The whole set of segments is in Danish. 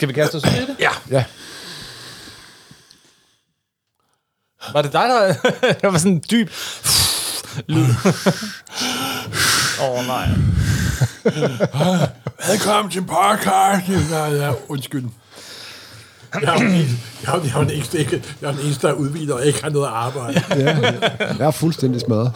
Skal vi kaste os ud i det? Ja. Var det dig, der... der var sådan en dyb... lyd. Åh, nej. Velkommen til podcast. Ja, undskyld. Jeg er den eneste, der udvider og ikke har noget at arbejde. Jeg er fuldstændig smadret.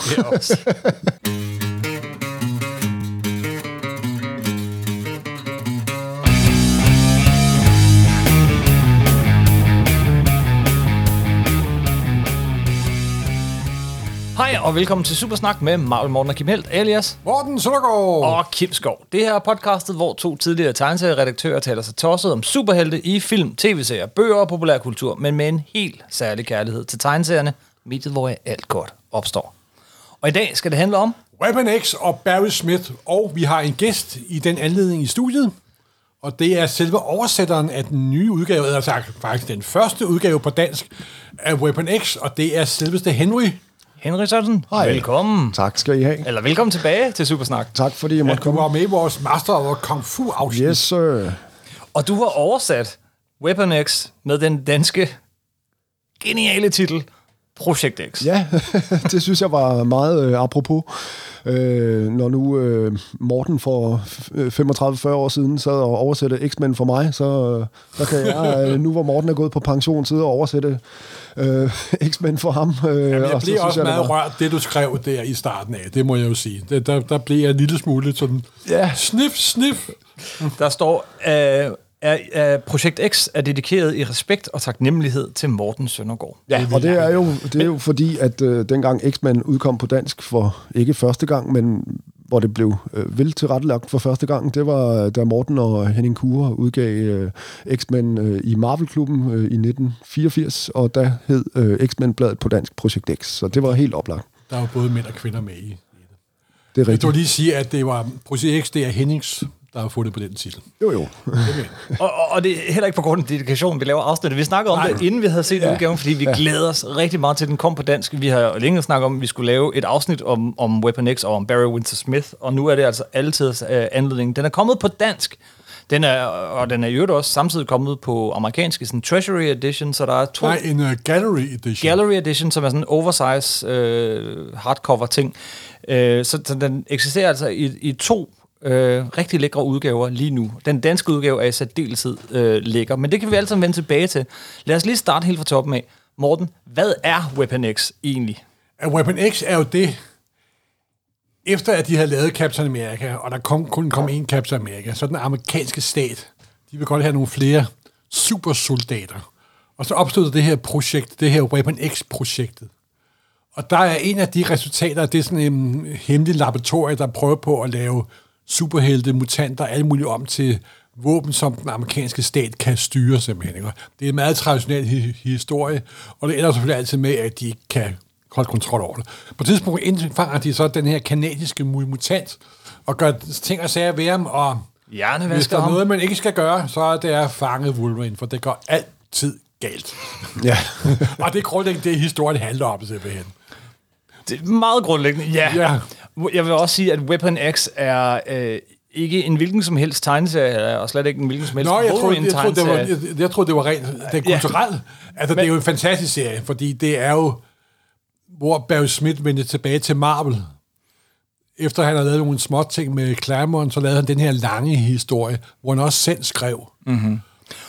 Hej og velkommen til Supersnak med Marvel, Morten og Kim Helt, alias Morten Sørgaard og Kim Skov. Det her er podcastet, hvor to tidligere tegneserieredaktører taler sig tosset om superhelte i film, tv-serier, bøger og populærkultur, men med en helt særlig kærlighed til tegneserierne, mediet hvor alt godt opstår. Og i dag skal det handle om Weapon X og Barry Smith, og vi har en gæst i den anledning i studiet, og det er selve oversætteren af den nye udgave, altså faktisk den første udgave på dansk af Weapon X, og det er selveste Henry Sørensen, velkommen. Tak skal I have. Eller velkommen tilbage til Supersnak. Tak fordi jeg måtte komme. Du var med i vores Master of Kung Fu afsnit. Yes, sir. Og du har oversat Weapon X med den danske geniale titel Projekt X. Ja, det synes jeg var meget apropos. Når nu Morten for 35-40 år siden sad og oversætte X-Men for mig, så kan jeg, nu hvor Morten er gået på pension, sidde og oversætte X-Men for ham. Jeg blev også meget rørt, det du skrev der i starten af, det må jeg jo sige. Der blev jeg en lille smule sådan, snif. Der står, Projekt X er dedikeret i respekt og taknemmelighed til Morten Søndergaard. Ja, og det er jo fordi, at dengang X-Men udkom på dansk for ikke første gang, men hvor det blev vildt tilrettelagt for første gang, det var da Morten og Henning Kure udgav X-Men i Marvel-klubben i 1984, og der hed X-Men-bladet på dansk Projekt X, så det var helt oplagt. Der var både mænd og kvinder med i det. Det er rigtigt. Jeg vil lige sige, at det var Projekt X, det er Hennings... der har fundet på den titel. Jo. og det er heller ikke på grund af dedikationen, vi laver afsnittet. Vi snakkede om det, inden vi havde set udgaven, fordi vi glæder os rigtig meget til, den kom på dansk. Vi har længe snakket om, at vi skulle lave et afsnit om Weapon X og om Barry Windsor-Smith, og nu er det altså altid anledningen. Den er kommet på dansk, den er i øvrigt også samtidig kommet på amerikansk, sådan en Treasury Edition, så der er to... Nej, en Gallery Edition. Gallery Edition, som er sådan en oversize hardcover-ting. Så den eksisterer altså i to rigtig lækre udgaver lige nu. Den danske udgave er i særdeleshed lækker, men det kan vi alle sammen vende tilbage til. Lad os lige starte helt fra toppen af. Morten, hvad er Weapon X egentlig? Weapon X er jo det, efter at de havde lavet Captain America, og der kun kom én Captain America, så den amerikanske stat, de vil godt have nogle flere supersoldater. Og så opstod det her projekt, det her Weapon X-projektet. Og der er en af de resultater, det er sådan en hemmelig laboratorie, der prøver på at lave superhelte, mutanter, alle mulige om til våben, som den amerikanske stat kan styre simpelthen. Det er en meget traditionel historie, og det ender selvfølgelig altid med, at de ikke kan holde kontrol over det. På et tidspunkt indfanger de så den her kanadiske mutant, og gør ting og sager ved ham, og hvis der er noget, man ikke skal gøre, så er det at fange Wolverine, for det går altid galt. Ja. Og det er grundlæggende det, historien handler om simpelthen. Det er meget grundlæggende, ja. Jeg vil også sige, at Weapon X er ikke en hvilken som helst tegneserie, og slet ikke en hvilken som helst tegneserie. Jeg tror det var rent det kulturelt. Altså, det er jo en fantastisk serie, fordi det er jo, hvor Barry Smith vendte tilbage til Marvel. Efter han havde lavet nogle små ting med Claremont, så lavede han den her lange historie, hvor han også selv skrev. Mm-hmm.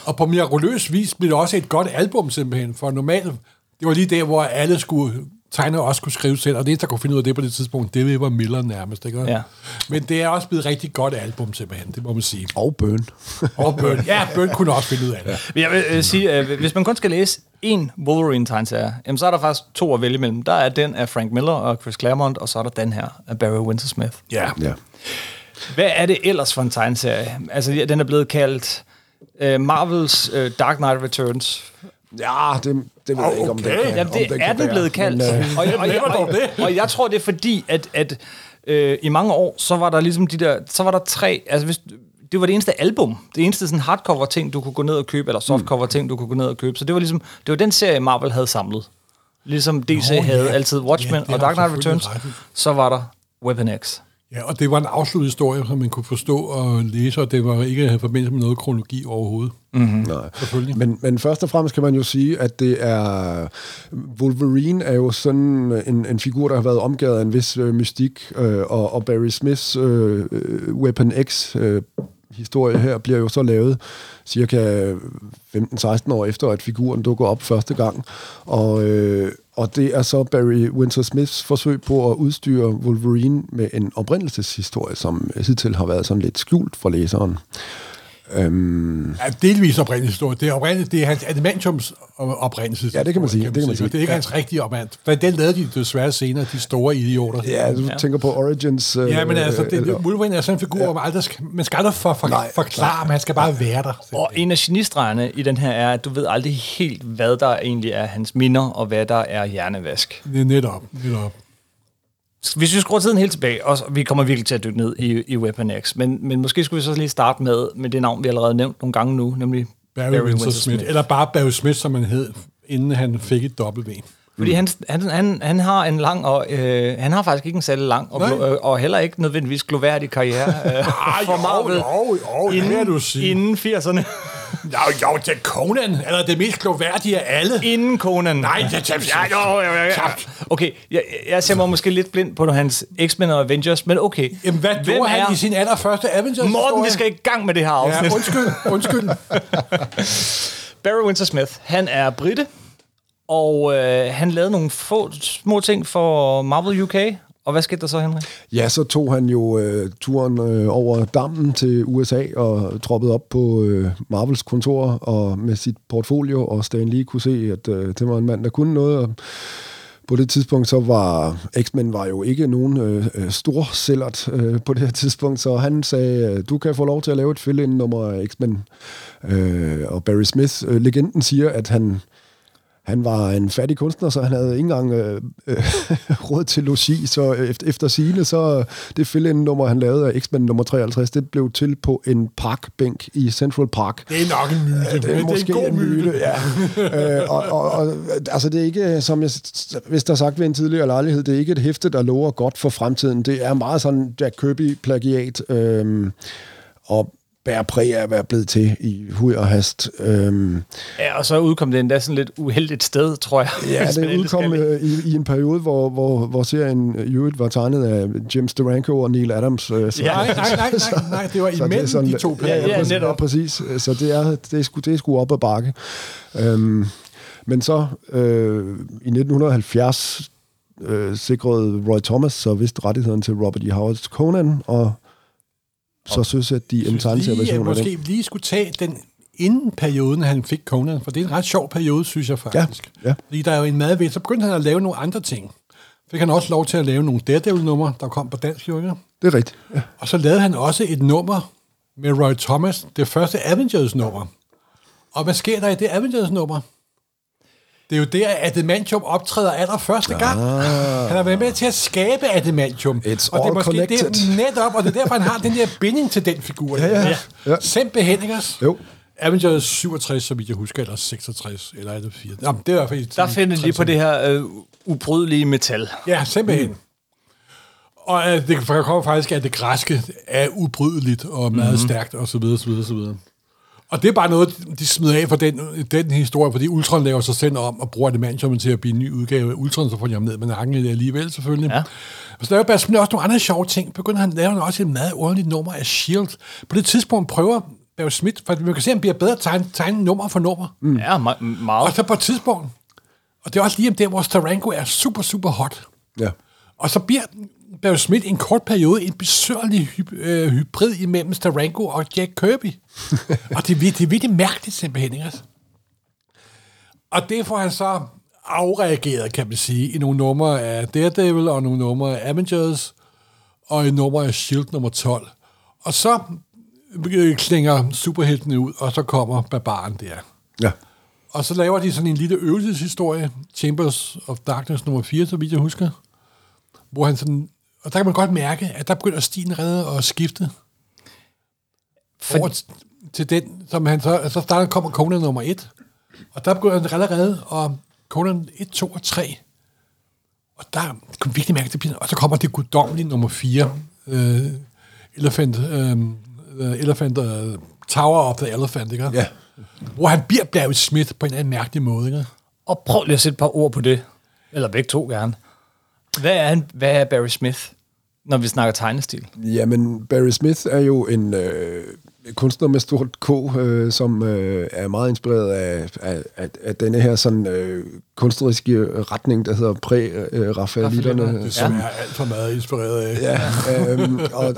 Og på mirakuløs vis blev det også et godt album simpelthen, for normalt, det var lige der, hvor alle skulle... tegner også kunne skrive selv, og det eneste, der kunne finde ud af det på det tidspunkt, det var Miller nærmest, ikke? Ja. Men det er også blevet et rigtig godt album simpelthen, det må man sige. Og Byrne. Ja, Byrne kunne også finde ud af det. Men jeg vil sige, hvis man kun skal læse én Wolverine-tegneserie, så er der faktisk to at vælge mellem. Der er den af Frank Miller og Chris Claremont, og så er der den her af Barry Windsor-Smith. Ja. Hvad er det ellers for en tegneserie? Altså, den er blevet kaldt Marvels Dark Knight Returns. Ja, det ved jeg ikke, om det kan. Jamen, det er den blevet kaldt. Og jeg tror, det er fordi, at i mange år, så var der ligesom så var der tre, altså hvis, det var det eneste album, det eneste sådan hardcover-ting, du kunne gå ned og købe, eller softcover-ting, du kunne gå ned og købe. Så det var ligesom, det var den serie, Marvel havde samlet. Ligesom DC havde altid Watchmen og Dark Knight Returns, så var der Weapon X. Ja, og det var en afsluttet historie, som man kunne forstå og læse, og det var ikke i forbindelse med noget kronologi overhovedet. Mm-hmm. Nej. Men først og fremmest kan man jo sige, at det er Wolverine er jo sådan en figur, der har været omgivet af en vis mystik, og Barry Smiths Weapon X historie her bliver jo så lavet cirka 15-16 år efter, at figuren dukker op første gang. Og det er så Barry Windsor-Smiths forsøg på at udstyre Wolverine med en oprindelseshistorie, som hidtil har været sådan lidt skjult for læseren. Ja, delvis oprindelseshistorie. Det er hans adamantiums oprindelseshistorie. Ja, det kan man sige. Det er ikke hans rigtige oprindelseshistorie. Den lavede de desværre senere, de store idioter. Ja, du tænker på Origins. Ja, men altså, Wolverine er sådan en figur, hvor man skal aldrig forklare, man skal bare være der. Og en af genistregerne i den her er, at du ved aldrig helt, hvad der egentlig er hans minder, og hvad der er hjernevask. Netop. Hvis vi skruer tiden helt tilbage, og vi kommer virkelig til at dykke ned i Weapon X, men måske skulle vi så lige starte med det navn, vi allerede nævnt nogle gange nu, nemlig Barry Windsor-Smith. Eller bare Barry Smith, som han hed, inden han fik et W. Fordi han har en lang, og han har faktisk ikke en særlig lang, og heller ikke nødvendigvis gloværdig karriere for Marvel. Inden 80'erne. Jo, det er Conan, eller det mest gloværdige af alle. Inden Conan. Nej, det er James. Okay, jeg ser mig måske lidt blind på hans X-Men og Avengers, men okay. Jamen, hvad gjorde han i sin allerførste Avengers? Morten, vi skal i gang med det her afsnit. Ja, undskyld. Barry Windsor-Smith, han er brite. Og han lavede nogle få små ting for Marvel UK. Og hvad skete der så, Henrik? Ja, så tog han jo turen over dammen til USA og troppede op på Marvels kontor og med sit portfolio, og Stan Lee kunne se, at det var en mand, der kunne noget. Og på det tidspunkt så var X-Men var jo ikke nogen storsellert på det her tidspunkt, så han sagde, du kan få lov til at lave et fill-in-nummer af X-Men. Og Barry Smith, legenden siger, at han var en fattig kunstner, så han havde ikke engang råd til logi, så efter sigende, så det fill-in-nummer, han lavede af X-Men nummer 53, det blev til på en parkbænk i Central Park. Det er nok en myte. Det er måske en god myte. Ja. Altså, det er ikke, som jeg vist har sagt ved en tidligere lejlighed, det er ikke et hæfte, der lover godt for fremtiden. Det er meget sådan Jack Kirby-plagiat, og bærer præg af at være blevet til i hud og hast. Ja, og så udkom det endda sådan lidt uheldigt sted, tror jeg. Ja, det udkom i en periode, hvor serien i øvrigt var tegnet af Jim Steranko og Neil Adams. Nej, det var imellem sådan, de to perioder. Ja, netop. Ja, præcis. Så det er sgu op ad bakke. Men så i 1970 sikrede Roy Thomas så vist rettigheden til Robert E. Howard's Conan, og så synes jeg, at de en tegneserieversion af måske lige skulle tage den inden perioden, han fik Conan, for det er en ret sjov periode, synes jeg faktisk. Ja. Fordi der er jo en madvæg, så begyndte han at lave nogle andre ting. Fik han også lov til at lave nogle Daredevil-numre, der kom på dansk jøger. Det er rigtigt, ja. Og så lavede han også et nummer med Roy Thomas, det første Avengers-nummer. Og hvad sker der i det Avengers-nummer? Det er jo der, at adamantium optræder allerførste gang. Han har været med til at skabe adamantium. Og det er måske det netop, og det er derfor, han har den der binding til den figur. Ja. Simpelthen, ikke os? Jo. Avengers 67, som jeg husker, eller 66, eller er det 4? Jamen, det er i hvert fald... Der finder lige på det her ubrydelige metal. Ja, simpelthen. Og det kommer faktisk af det græske, er ubrydeligt og meget stærkt, og så videre, så videre, så videre. Og det er bare noget, de smider af for den historie, fordi Ultron laver sig selv om og bruger adamantium til at blive en ny udgave af Ultron, så får de ham ned med nakken alligevel, selvfølgelig. Ja. Og så laver Barry Smith også nogle andre sjove ting. Begynder han at lave også et meget ordentligt nummer af S.H.I.E.L.D. På det tidspunkt prøver Barry Smith, for man kan se, at han bliver bedre tegne nummer for nummer. Ja, meget. Og så på et tidspunkt, og det er også lige om der, hvor Steranko er super, super hot. Ja. Og så bliver Barry Smith en kort periode en besørgelig hybrid imellem Steranko og Jack Kirby. Og det er virkelig mærkeligt simpelthen, ikke? Og det får han så afreageret, kan man sige, i nogle numre af Daredevil og nogle numre af Avengers og i numre af S.H.I.E.L.D. nummer 12. Og så klinger superheltene ud, og så kommer barbaren der. Ja. Og så laver de sådan en lille øvelseshistorie, Chambers of Darkness nummer 4, så vidt jeg husker, hvor han sådan... Og der kan man godt mærke, at der begynder stilen redde at skifte til den, som han så starter, kommer Conan nummer 1, og der begynder han allerede, og Conan 1, 2 og 3, og der kan man virkelig mærke det, og så kommer det guddommelige nummer 4, Tower of the Elephant, ikke? Ja. Hvor han bliver Barry Smith på en anden mærkelig måde, ikke? Og prøv lige at sætte et par ord på det. Eller begge to gerne. Hvad er Barry Smith, når vi snakker tegnestil? Jamen, Barry Smith er jo en kunstner med stort K, som er meget inspireret af denne her sådan kunstneriske retning, der hedder præ-rafaelitterne. Som er alt for meget inspireret af. Ja,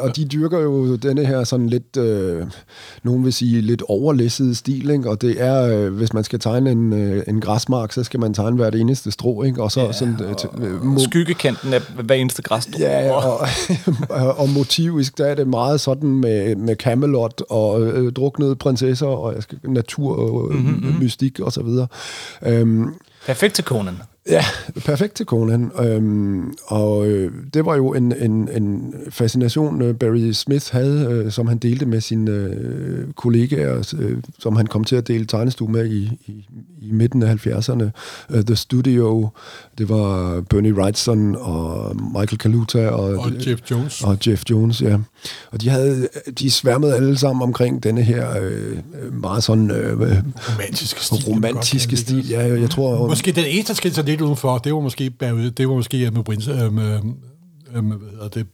og de dyrker jo denne her sådan lidt, nogen vil sige, lidt overlæssede stil, ikke? Og det er, hvis man skal tegne en græsmark, så skal man tegne hvert eneste strå, ikke? Og så ja, sådan... Og skyggekanten af hver eneste græsstrå. Ja, og motivisk, der er det meget sådan med Camelot, og druknede prinsesser, og natur og mystik og så videre. Perfekt til Conan. Ja, perfekt til Conan. Det var jo en fascination, Barry Smith havde, som han delte med sine kollegaer, som han kom til at dele tegnestue med i midten af 70'erne. The Studio, det var Bernie Wrightson og Michael Kaluta og Jeff Jones. Ja. Og de sværmede alle sammen omkring denne her meget sådan romantiske stil. Ja, jeg tror, måske den eneste, der skilte sig lidt udenfor, det var måske med Prince,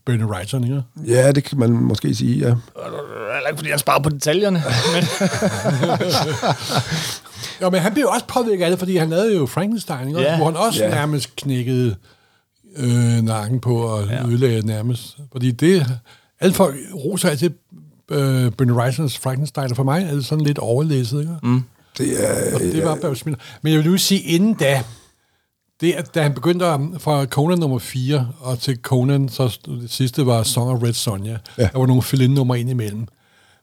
Bernie Wrightson, ikke? Ja, det kan man måske sige, ja. Eller ikke, fordi han sparer på detaljerne. Jo, men han blev jo også påvirket af det, fordi han lavede jo Frankenstein, ikke? Yeah. Hvor han også nærmest knækkede nakken på og ødelagde nærmest. Fordi det... Alle folk roser altid Bernie Wrightsons Frankenstein, og for mig er det sådan lidt overlæset, ikke? Mm. Det var Barry Smith. Men jeg vil jo sige, inden da han begyndte fra Conan nummer 4, og til Conan, så det sidste var Song of Red Sonja. Ja. Der var nogle fill-in-nummer ind imellem.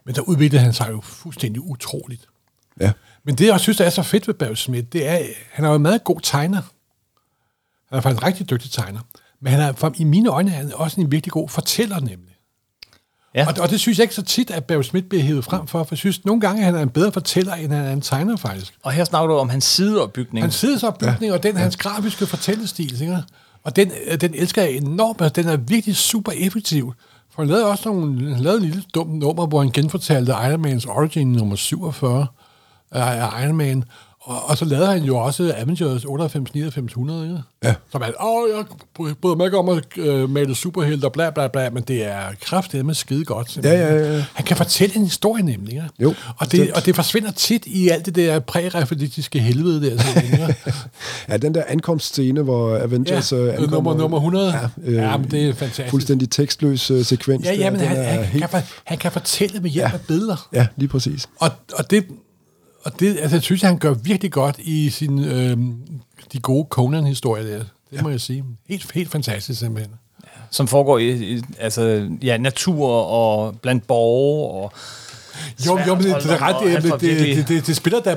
Men der udviklede han sig jo fuldstændig utroligt. Ja. Men det, jeg synes, der er så fedt ved Barry Smith, det er, han er jo en meget god tegner. Han er faktisk en rigtig dygtig tegner. Men han er, i mine øjne, han er også en virkelig god fortæller, nemlig. Ja. Og det synes jeg ikke så tit, at Barry Smith bliver hævet frem for jeg synes, nogle gange han er en bedre fortæller, end han er en tegner, faktisk. Og her snakker du om hans sideopbygning. Hans sideopbygning, og den hans grafiske fortællestil, ikke? Og den elsker jeg enormt, og den er virkelig super effektiv. For han lavede også en lille dum nummer, hvor han genfortalte Iron Mans Origin nummer 47 af Iron Man, og så lavede han jo også Avengers 98-9900, ikke? Ja. Som han, jeg bryder mig ikke om at male superhelte og bla bla bla, men det er kraftedeme skide godt. Ja. Han kan fortælle en historie nemlig, ikke? Jo. Og det forsvinder tit i alt det der præreferitiske helvede der. Sådan, ja, den der ankomstscene, hvor Avengers ankommer... Nummer 100. Ja, men det er fantastisk. Fuldstændig tekstløs sekvens. Ja, men han kan fortælle med hjælp af billeder. Ja, lige præcis. Og det, altså, jeg synes, han gør virkelig godt i sin, de gode Conan-historier der. Det må jeg sige. Helt fantastisk, simpelthen. Ja. Som foregår i natur og blandt borgere. Og jo, men det spiller da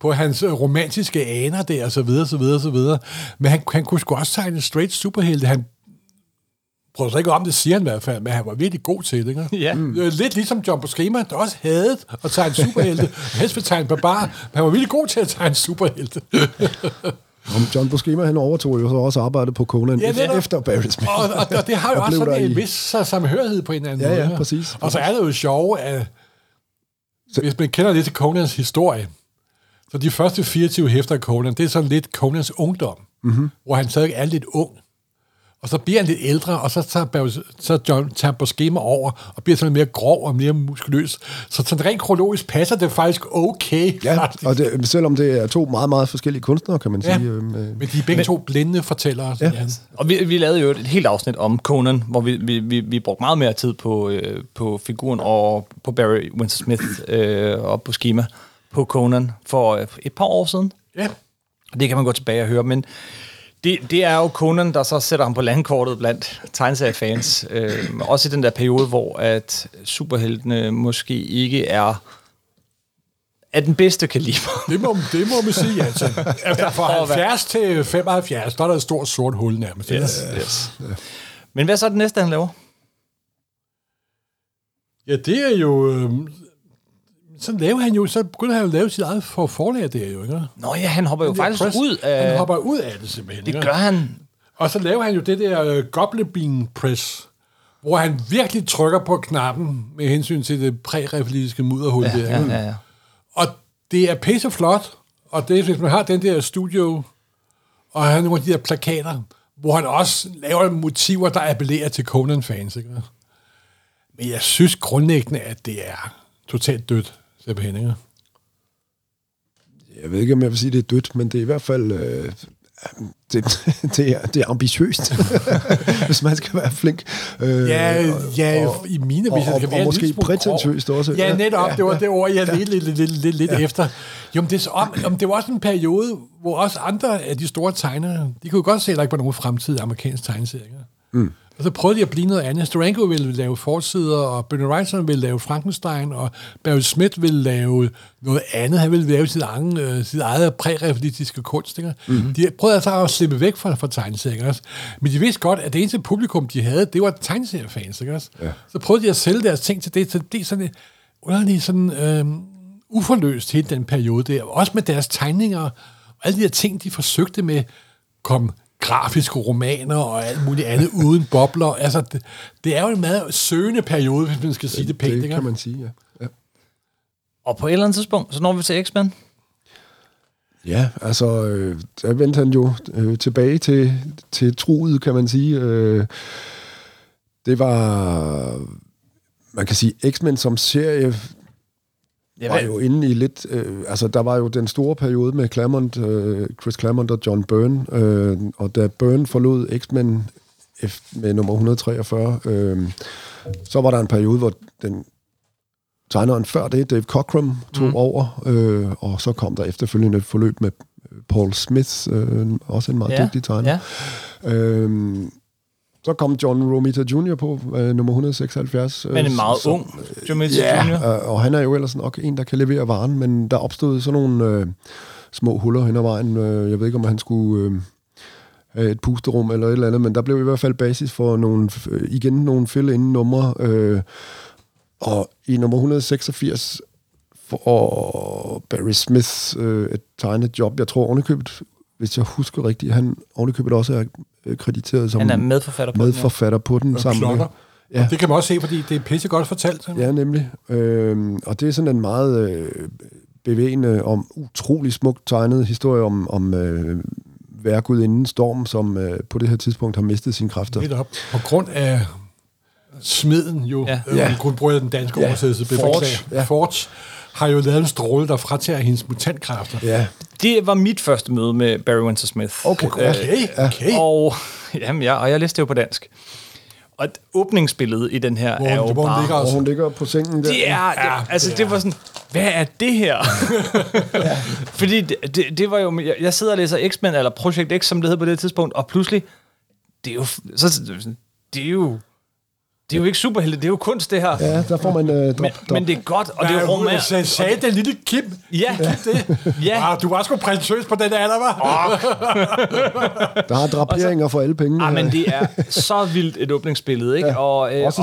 på hans romantiske aner der, og så videre. Men han kunne sgu også tegne straight superhelte. Han prøver sig ikke om, det siger han i hvert fald, men han var virkelig god til det, ikke? Ja. Lidt ligesom John Buscema, der også havde at tegne superhelte, helst ved tegne barbar, men han var virkelig god til at tegne superhelte. John Buscema, han overtog jo så også arbejdet på Conan efter Barry Smith. Og det har jo også sådan en vis samhørighed på en eller anden måde. Ja, præcis. Og så er det jo sjovt, at hvis man kender lidt til Conans historie, så de første 24 hæfter af Conan, det er sådan lidt Conans ungdom, hvor han stadig er lidt ung. Og så bliver han lidt ældre, og så tager Buscema over, og bliver sådan mere grov og mere muskuløs. Så sådan rent kronologisk passer det faktisk okay. Ja, og det, selvom det er to meget, meget forskellige kunstnere, kan man sige. Men de er begge to blinde fortællere. Ja. Og vi lavede jo et helt afsnit om Conan, hvor vi brugte meget mere tid på figuren og på Barry Windsor-Smith og Buscema på Conan for et par år siden. Ja. Det kan man gå tilbage og høre, men... Det er jo Conan, der så sætter ham på landkortet blandt tegneseriefans. Også i den der periode, hvor at superheltene måske ikke er af den bedste kaliber. Det må man sige, altså. Fra 70 til 75, der er der et stort sort hul nærmest. Yes. Ja. Men hvad så er det næste, han laver? Ja, det er jo... Så begynder han jo at lave sit eget forlag der, jo, ikke? Nå ja, han hopper jo faktisk ud af... Han hopper ud af det, simpelthen. Det gør han. Og så laver han jo det der Goblin Press, Hvor han virkelig trykker på knappen med hensyn til det præreferitiske mudderhul der. Ja. Og det er pisseflot, og det er, hvis man har den der studio, og han har nogle af de der plakater, hvor han også laver motiver, der appellerer til Conan-fans, ikke? Men jeg synes grundlæggende, at det er totalt dødt, simpelthen, ikke? Jeg ved ikke, om jeg vil sige, det er dødt, men det er i hvert fald... Det er ambitiøst, hvis man skal være flink. I mine viser det kan være måske prætentiøst også. Ja, netop, det var det ord, jeg lidt efter. Jo, men det var også en periode, hvor også andre af de store tegnere, de kunne godt se, at der ikke var nogen fremtidige amerikanske tegneserier. Mm. Og så prøvede de at blive noget andet. Steranko ville lave forsider, og Bernie Wrightson ville lave Frankenstein, og Barry Smith ville lave noget andet. Han ville lave sit eget præreferitiske kunst. Mm-hmm. De prøvede altså at slippe væk fra tegneserier. Men de vidste godt, at det eneste publikum, de havde, det var tegneseriefans. Ja. Så prøvede de at sælge deres ting til det. Så det er sådan underligt uforløst hele den periode der. Også med deres tegninger og alle de her ting, de forsøgte med kom grafiske romaner og alt muligt andet uden bobler. Altså, det er jo en meget søgende periode, hvis man skal sige det pænt. Det kan man sige, ja. Og på et eller andet tidspunkt, så når vi til X-Men. Ja, altså, der vendte han jo tilbage til truet, kan man sige. Det var, man kan sige, X-Men som serie... Jeg var jo inde i lidt... der var jo den store periode med Claremont, Chris Claremont og John Byrne, og da Byrne forlod X-Men med nummer 143, så var der en periode, hvor den tegneren før det, Dave Cockrum, tog over, og så kom der efterfølgende et forløb med Paul Smith, også en meget dygtig tegner. Ja. Så kom John Romita Jr. på nummer 176. Men en meget ung Romita Jr. Og han er jo ellers nok en, der kan levere varen, men der opstod sådan nogle små huller hen ad vejen. Jeg ved ikke, om han skulle have et pusterum eller et eller andet, men der blev i hvert fald basis for nogle fill-in-numre. Og i nummer 186 for Barry Smiths et tegnet job, jeg tror ovenikøbet, hvis jeg husker rigtigt, han ovenikøbet også er krediteret som... Han er medforfatter på den. Ja. Det kan man også se, fordi det er pissegodt fortalt. Ja, nemlig. Og det er sådan en meget bevægende og utrolig smukt tegnet historie om værgudinden Storm, som på det her tidspunkt har mistet sine kræfter. Lidt op. På grund af smeden jo, kun bruger den danske oversættelse, Forge har jo lavet en stråle, der fratager hendes mutantkræfter. Ja. Det var mit første møde med Barry Windsor-Smith. Okay. Og jeg læste det jo på dansk. Og åbningsbilledet i den her er jo bare... Hun ligger på sengen der. Det var sådan, hvad er det her? Fordi det var jo... Jeg sidder og læser X-Men, eller Projekt X, som det hed på det tidspunkt, og pludselig, det er jo ikke superhelte, det er jo kunst, det her. Ja, der får man... Men det er godt, og det er roman. Jeg sagde den lille Kim. Ja. Du var sgu prinsøs på den alder, hva'? Der er draperinger for alle pengene. Ja, men det er så vildt et åbningsbillede, ikke? Ja. Og så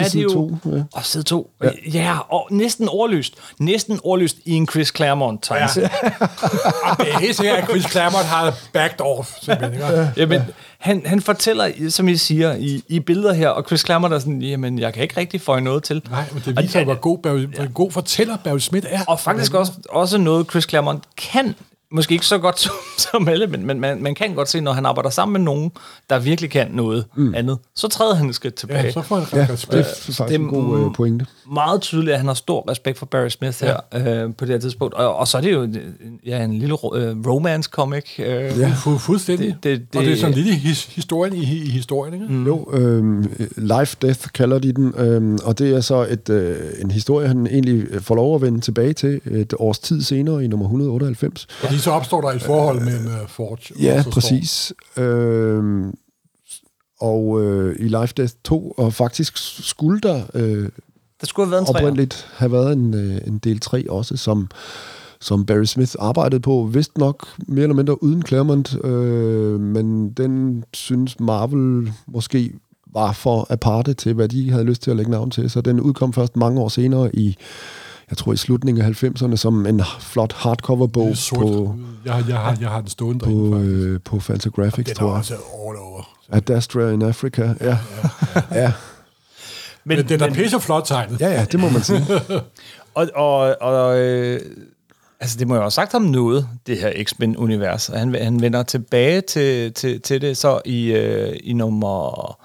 er det jo... Og side 2. Ja, og næsten ordløst. Næsten ordløst i en Chris Claremont-tegn. Ja. Det er helt sikkert, at Chris Claremont har backed off, simpelthen. Jamen... Han fortæller, som I siger, i billeder her, og Chris Claremont er sådan, jamen, jeg kan ikke rigtig få noget til. Nej, men det viser, hvor god fortæller Barry Smith er. Og faktisk også noget, Chris Claremont kan, måske ikke så godt som alle, men man kan godt se, når han arbejder sammen med nogen, der virkelig kan noget andet, så træder han et skridt tilbage. Ja, så får han det er en god pointe. Meget tydeligt, at han har stor respekt for Barry Smith her på det her tidspunkt. Og så er det jo en lille romance-comic. Fuldstændig. Og det er sådan en lille historien i historien, ikke? Jo, Life Death kalder de den, og det er så en historie, han egentlig får lov at vende tilbage til et års tid senere i nummer 198. Fordi så opstår der et forhold mellem Forge og... Ja, præcis. Og i Life Death 2, og faktisk skulle der... der skulle have været oprindeligt have været en del 3 også, som Barry Smith arbejdede på, vist nok mere eller mindre uden Claremont, men den synes Marvel måske var for aparte til, hvad de havde lyst til at lægge navn til. Så den udkom først mange år senere jeg tror i slutningen af 90'erne, som en flot hardcover-bog på... Jeg har den stående derinde, faktisk. På Fantagraphics, tror jeg. Den er også all over. At Adastra in Africa, ja. Men det er da pisse flot tegnet. Ja, det må man sige. Altså, det må jo have sagt ham noget, det her X-Men-univers. Han vender tilbage til det så i nummer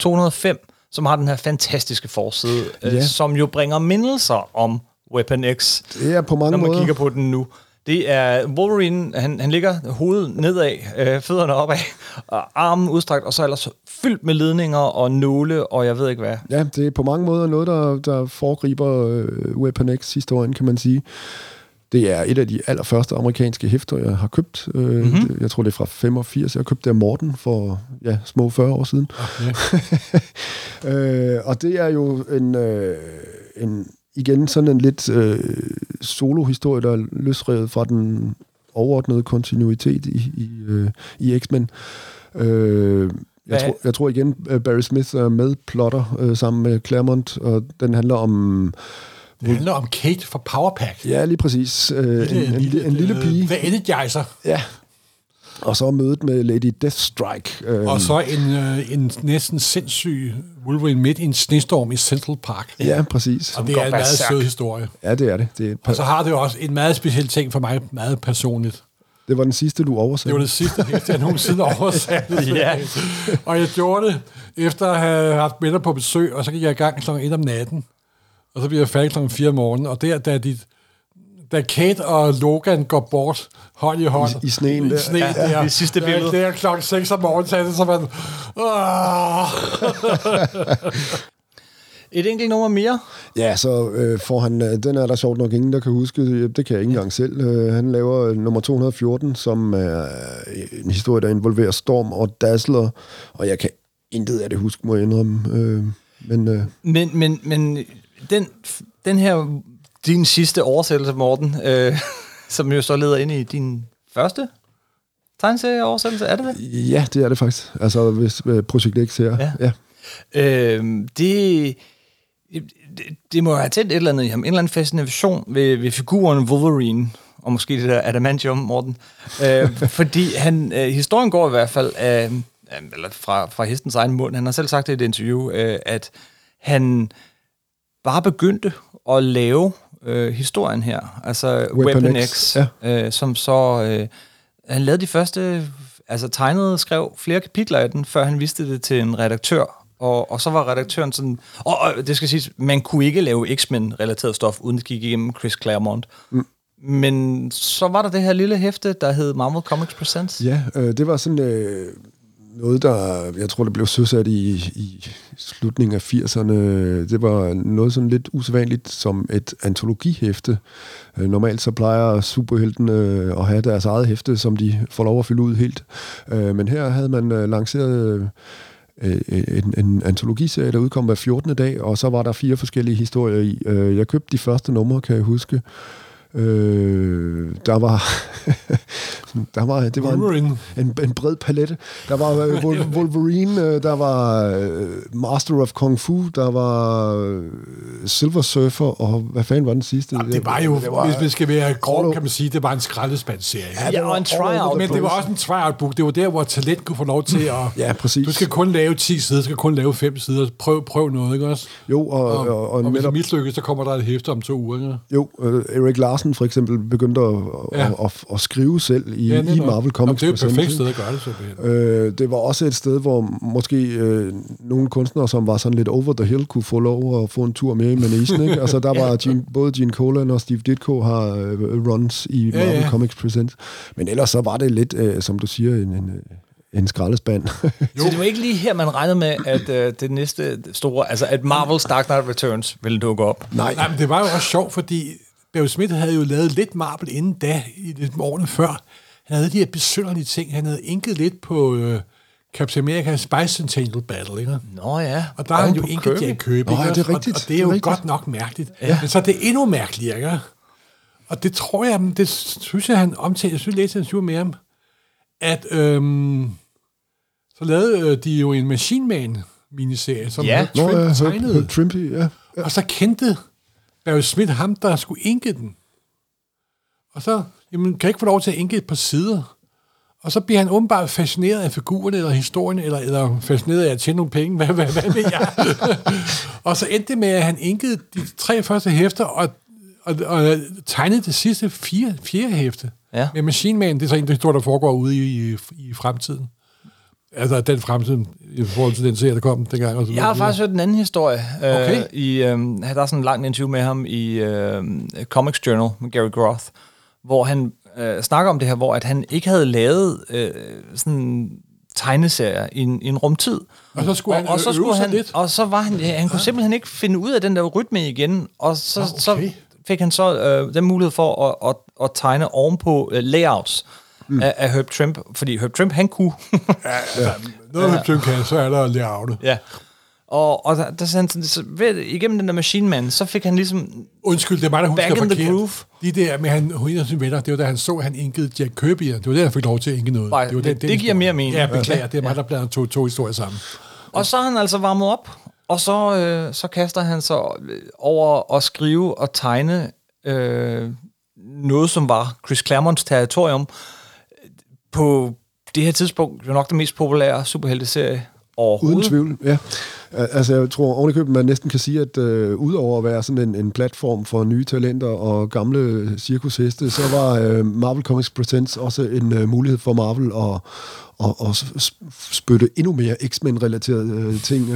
205, som har den her fantastiske forside, som jo bringer mindelser om Weapon X. Det er på mange måder. Når man kigger på den nu. Det er Wolverine, han ligger hovedet nedad, fødderne opad, og armen udstrakt, og så ellers fyldt med ledninger og nåle, og jeg ved ikke hvad. Ja, det er på mange måder noget, der foregriber Weapon X-historien, kan man sige. Det er et af de allerførste amerikanske hæfter, jeg har købt. Mm-hmm. Jeg tror, det er fra 85. Jeg købte det af Morten for små 40 år siden. Okay. Og det er jo igen sådan en lidt solo-historie, der er løsrevet fra den overordnede kontinuitet i X-Men. Jeg tror igen, Barry Smith er medplotter sammen med Claremont, og den handler om... Det handler om Kate fra Power Pack. Ja, lige præcis. En lille pige. The Energizer. Ja. Og så mødet med Lady Deathstrike. Og så en næsten sindssyg Wolverine midt i en snestorm i Central Park. Ja, præcis. Og det er en meget sød historie. Ja, det er det. Og så har det jo også en meget speciel ting for mig, meget personligt. Det var den sidste, du oversatte. Det var den sidste, jeg nogensinde oversatte. Ja. Og jeg gjorde det, efter at have haft venner på besøg, og så gik jeg i gang kl. 1 om natten. Og så bliver jeg færdig kl. 4 om morgenen, og der, da Kate og Logan går bort hånd i hånd. I sneen der. I sidste billede. Der kl. 6 om morgenen, sagde det, så man... Et enkelt nummer mere? Ja, så får han... Den er der sjovt nok ingen, der kan huske. Det kan jeg ikke engang selv. Han laver nummer 214, som er en historie, der involverer Storm og Dazzler. Og jeg kan intet af det huske, må jeg indrømme. Men den her, din sidste oversættelse, Morten, som jo så leder ind i din første tegneserieoversættelse, er det det? Ja, det er det faktisk. Altså, hvis Projekt X her. Ja. Det må have tændt et eller andet i ham. En eller anden fascination ved figuren Wolverine, og måske det der adamantium, Morten. Fordi historien går i hvert fald fra hestens egen mund. Han har selv sagt det i et interview, at han... bare begyndte at lave historien her, altså Weapon X. Som så... han lavede de første... Altså tegnede skrev flere kapitler af den, før han viste det til en redaktør. Og så var redaktøren sådan... Og det skal siges, man kunne ikke lave X-Men-relateret stof, uden at gik igennem Chris Claremont. Mm. Men så var der det her lille hæfte, der hed Marvel Comics Presents. Ja, det var sådan... noget, der, jeg tror, det blev søsat i slutningen af 80'erne, det var noget sådan lidt usædvanligt som et antologihæfte. Normalt så plejer superheltene at have deres eget hæfte, som de får lov at fylde ud helt. Men her havde man lanceret en antologiserie, der udkom hver 14. dag, og så var der 4 forskellige historier i. Jeg købte de første numre, kan jeg huske. Der var det var en bred palette. Der var Wolverine, der var Master of Kung Fu, der var Silver Surfer, og hvad fanden var den sidste? Jamen, det var jo, hvis vi skal være grov, kan man sige, det var en skraldespandsserie. Ja, og en tryout. Men det var også en tryout book. Det var der, hvor talent kunne få lov til at... Ja, præcis. Du skal kun lave 10 sider, du skal kun lave 5 sider. Prøv noget, ikke også? Jo, og hvis det mislykkes, så kommer der et hæfte om 2 uger. Ikke? Jo, Erik Larsen for eksempel begyndte at skrive selv i Marvel Comics. Jamen, det er et perfekt sted at gøre det, selvfølgelig. Det var også et sted, hvor måske nogle kunstnere, som var sådan lidt over the hill, kunne få lov at få en tur med i manisen, ikke? Altså, der var både Gene Colan og Steve Ditko har runs i Marvel Comics Presents. Men ellers så var det lidt, som du siger, en skraldespand. Så det var ikke lige her, man regnede med, at det næste store, altså at Marvel's Dark Knight Returns ville dukke op. Nej, men det var jo også sjovt, fordi Barry Smith havde jo lavet lidt Marvel inden da, i lidt årene før. Han havde de her besynderlige ting. Han havde inket lidt på Captain America's Bicentennial Battle, ikke? Nå ja. Og der er han jo inket Jack Kirby. Nå, ja, det er rigtigt. Og det er jo rigtigt. Godt nok mærkeligt. Ja. Men så er det endnu mærkeligere, ikke? Og det tror jeg, det synes jeg, han omtalte. Jeg synes, jeg læste en syv med ham, at så lavede de jo en Machine Man-miniserie, som Herb Trimpe tegnede. Ja. Og så kendte Barry Smith ham, der skulle inke den. Og så, jamen, kan jeg ikke få lov til at inke et par sider. Og så bliver han åbenbart fascineret af figurerne, eller historien, eller fascineret af at tjene nogle penge. Hvad ved jeg? Og så endte det med, at han inkede de 3 første hæfter, og tegnede det sidste 4. hæfte. Ja. Med Machine Man, det er så en historie, der foregår ude i fremtiden. Altså den fremtid, i forhold til den serie, der kom dengang. Og så jeg har faktisk hørt en anden historie. Okay. Der er sådan en lang interview med ham i Comics Journal med Gary Groth, hvor han snakker om det her, hvor at han ikke havde lavet sådan tegneserier i en rumtid. Og så skulle han lidt. Og så var han, han kunne simpelthen ikke finde ud af den der rytme igen, og så, okay. Så fik han så den mulighed for at tegne ovenpå layouts af Herb Trimpe, fordi Herb Trimpe, han kunne. Ja. Når Herb Trimpe kan, så er der layoutet. Ja. Og der så igennem den der Machine Man, så fik han ligesom... Undskyld, det er mig, der husker forkert. De der med hende og sine venner, det var da han så, han inkede Jack Kirby, det var der, han fik lov til at inke noget. Nej, det giver mere mening. Ja, beklager, det er mig, der blander to historier sammen. Og så har han altså varmet op, og så kaster han sig over at skrive og tegne noget, som var Chris Claremonts territorium, på det her tidspunkt, det var nok den mest populære superhelteserie. Uden tvivl, ja. Altså, jeg tror ovenikøbet, man næsten kan sige, at udover at være sådan en platform for nye talenter og gamle cirkusheste, så var Marvel Comics Presents også en mulighed for Marvel at spytte endnu mere X-Men-relaterede ting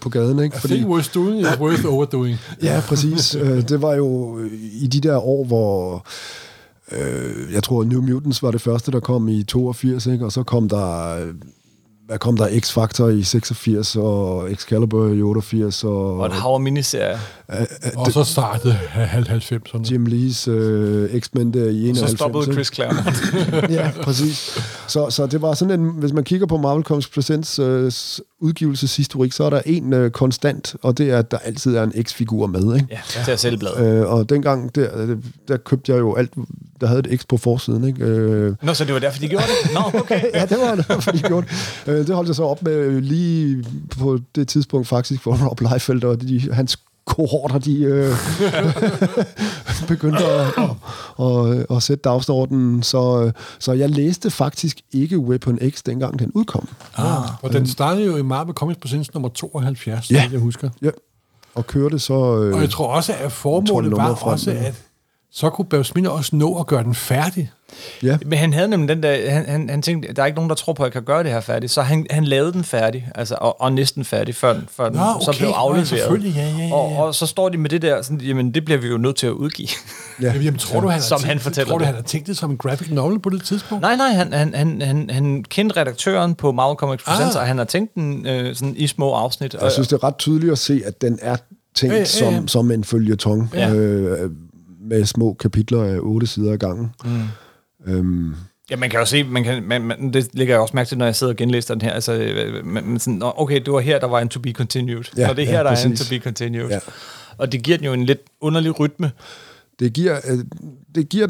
på gaden. Ikke? Fordi, I think worth doing is worth overdoing. Ja, præcis. Det var jo i de der år, hvor... jeg tror, New Mutants var det første, der kom i 82, ikke? Og så kom der... X-Factor i 86, og Excalibur i 88, og et hav af miniserier. Og så startede 90'erne. Jim Lees X-Men der i 91. Så stoppede Chris Claremont. Ja, præcis. Så det var sådan en, hvis man kigger på Marvel Comics Presents udgivelseshistorik, så er der en konstant, og det er, at der altid er en X-figur med, ikke? Ja, til at sælge bladet. Og dengang, der købte jeg jo alt, der havde et X på forsiden, ikke? Nå, så det var derfor, de gjorde det? Nå, okay. Ja, det var derfor, de gjorde det. Det holdt jeg så op med lige på det tidspunkt faktisk, hvor Rob Liefeld og hans kohorter, de begyndte at sætte dagsordenen. Så jeg læste faktisk ikke Weapon X, dengang den udkom. Og den startede jo i Marvel Comics Presents nummer 72, ja. Jeg husker. Ja, og kørte så... og jeg tror også, at formålet var også, at så kunne Bavsminer også nå at gøre den færdig. Ja. Men han havde nemlig den der... Han tænkte, der er ikke nogen, der tror på, at jeg kan gøre det her færdig. Så han lavede den færdig, altså, og næsten færdig, før den så blev afleveret. Ja. Og så står de med det der, sådan, jamen, det bliver vi jo nødt til at udgive. Ja. Jamen, tror du, han har tænkt det som en graphic novel på det tidspunkt? Nej, han kendte redaktøren på Marvel Comics Presents, og han har tænkt den sådan i små afsnit. Jeg synes, det er ret tydeligt at se, at den er tænkt som en føljeton. Ja. Med små kapitler af 8 sider ad gangen. Ja, man kan jo se, det ligger jeg også mærke til, når jeg sidder og genlæser den her, altså, sådan, okay, det var her, der var en to be continued, ja, og det er her, der præcis. Er en to be continued. Ja. Og det giver den jo en lidt underlig rytme. Det giver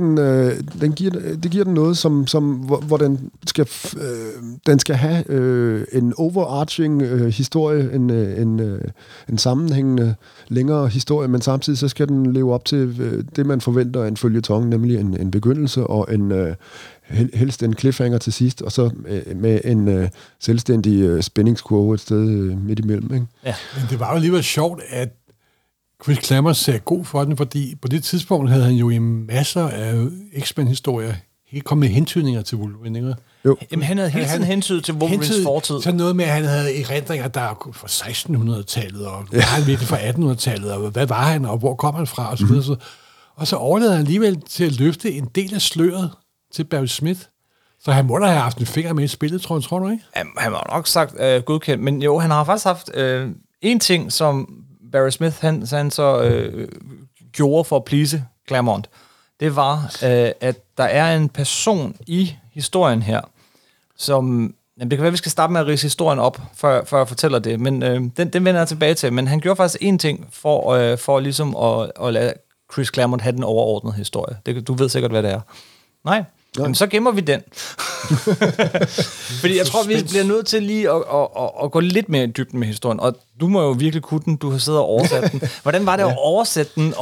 den noget, hvor den skal have en overarching historie, en sammenhængende længere historie, men samtidig så skal den leve op til det, man forventer af en føljeton, nemlig en begyndelse og en helst en cliffhanger til sidst, og så med en selvstændig spændingskurve et sted midt imellem. Ikke? Ja. Men det var jo alligevel sjovt, at Chris Claremont ser god for den, fordi på det tidspunkt havde han jo i masser af X-Men-historier helt kommet med hentydninger til Wolverine. Jamen, han havde hele tiden hentydet til Wolverines fortid. Så noget med, at han havde erindringer, der fra 1600-tallet, og var han virkelig fra 1800-tallet, og hvad var han, og hvor kom han fra, og så videre. Og så overlevede han alligevel til at løfte en del af sløret til Barry Smith. Så han må da have haft en finger med i spillet, tror du ikke? Jamen, han har nok sagt godkendt, men jo, han har faktisk haft en ting, som Barry Smith, han så gjorde for at please Claremont, det var, at der er en person i historien her, som... Jamen, det kan være, vi skal starte med at ridse historien op, før jeg fortæller det, men den vender jeg tilbage til. Men han gjorde faktisk en ting for ligesom at lade Chris Claremont have den overordnede historie. Du ved sikkert, hvad det er. Nej? Jamen, så gemmer vi den. Fordi jeg tror, vi bliver nødt til lige at gå lidt mere i dybden med historien. Og du må jo virkelig kunne den. Du har siddet og oversat den. Hvordan var det at oversætte den?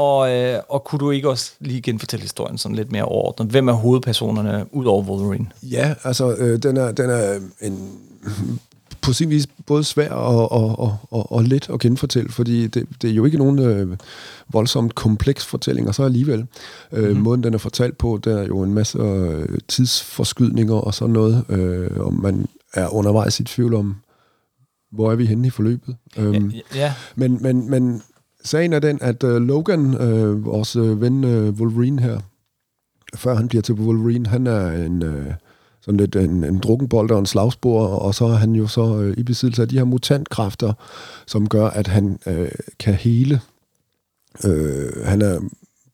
Og kunne du ikke også lige genfortælle historien sådan lidt mere overordnet? Hvem er hovedpersonerne ud over Wolverine? Ja, altså den er en... på sin vis både svær og let at genfortælle, fordi det er jo ikke nogen voldsomt kompleks fortælling, og så alligevel. Måden, den er fortalt på, der er jo en masse tidsforskydninger og sådan noget, og man er undervejs i tvivl om, hvor er vi henne i forløbet. Men sagen er den, at Logan, vores ven Wolverine her, før han bliver til Wolverine, han er en... sådan lidt en drukkenbold og en slagsbord, og så er han jo så i besiddelse af de her mutantkræfter, som gør, at han kan hele. Han er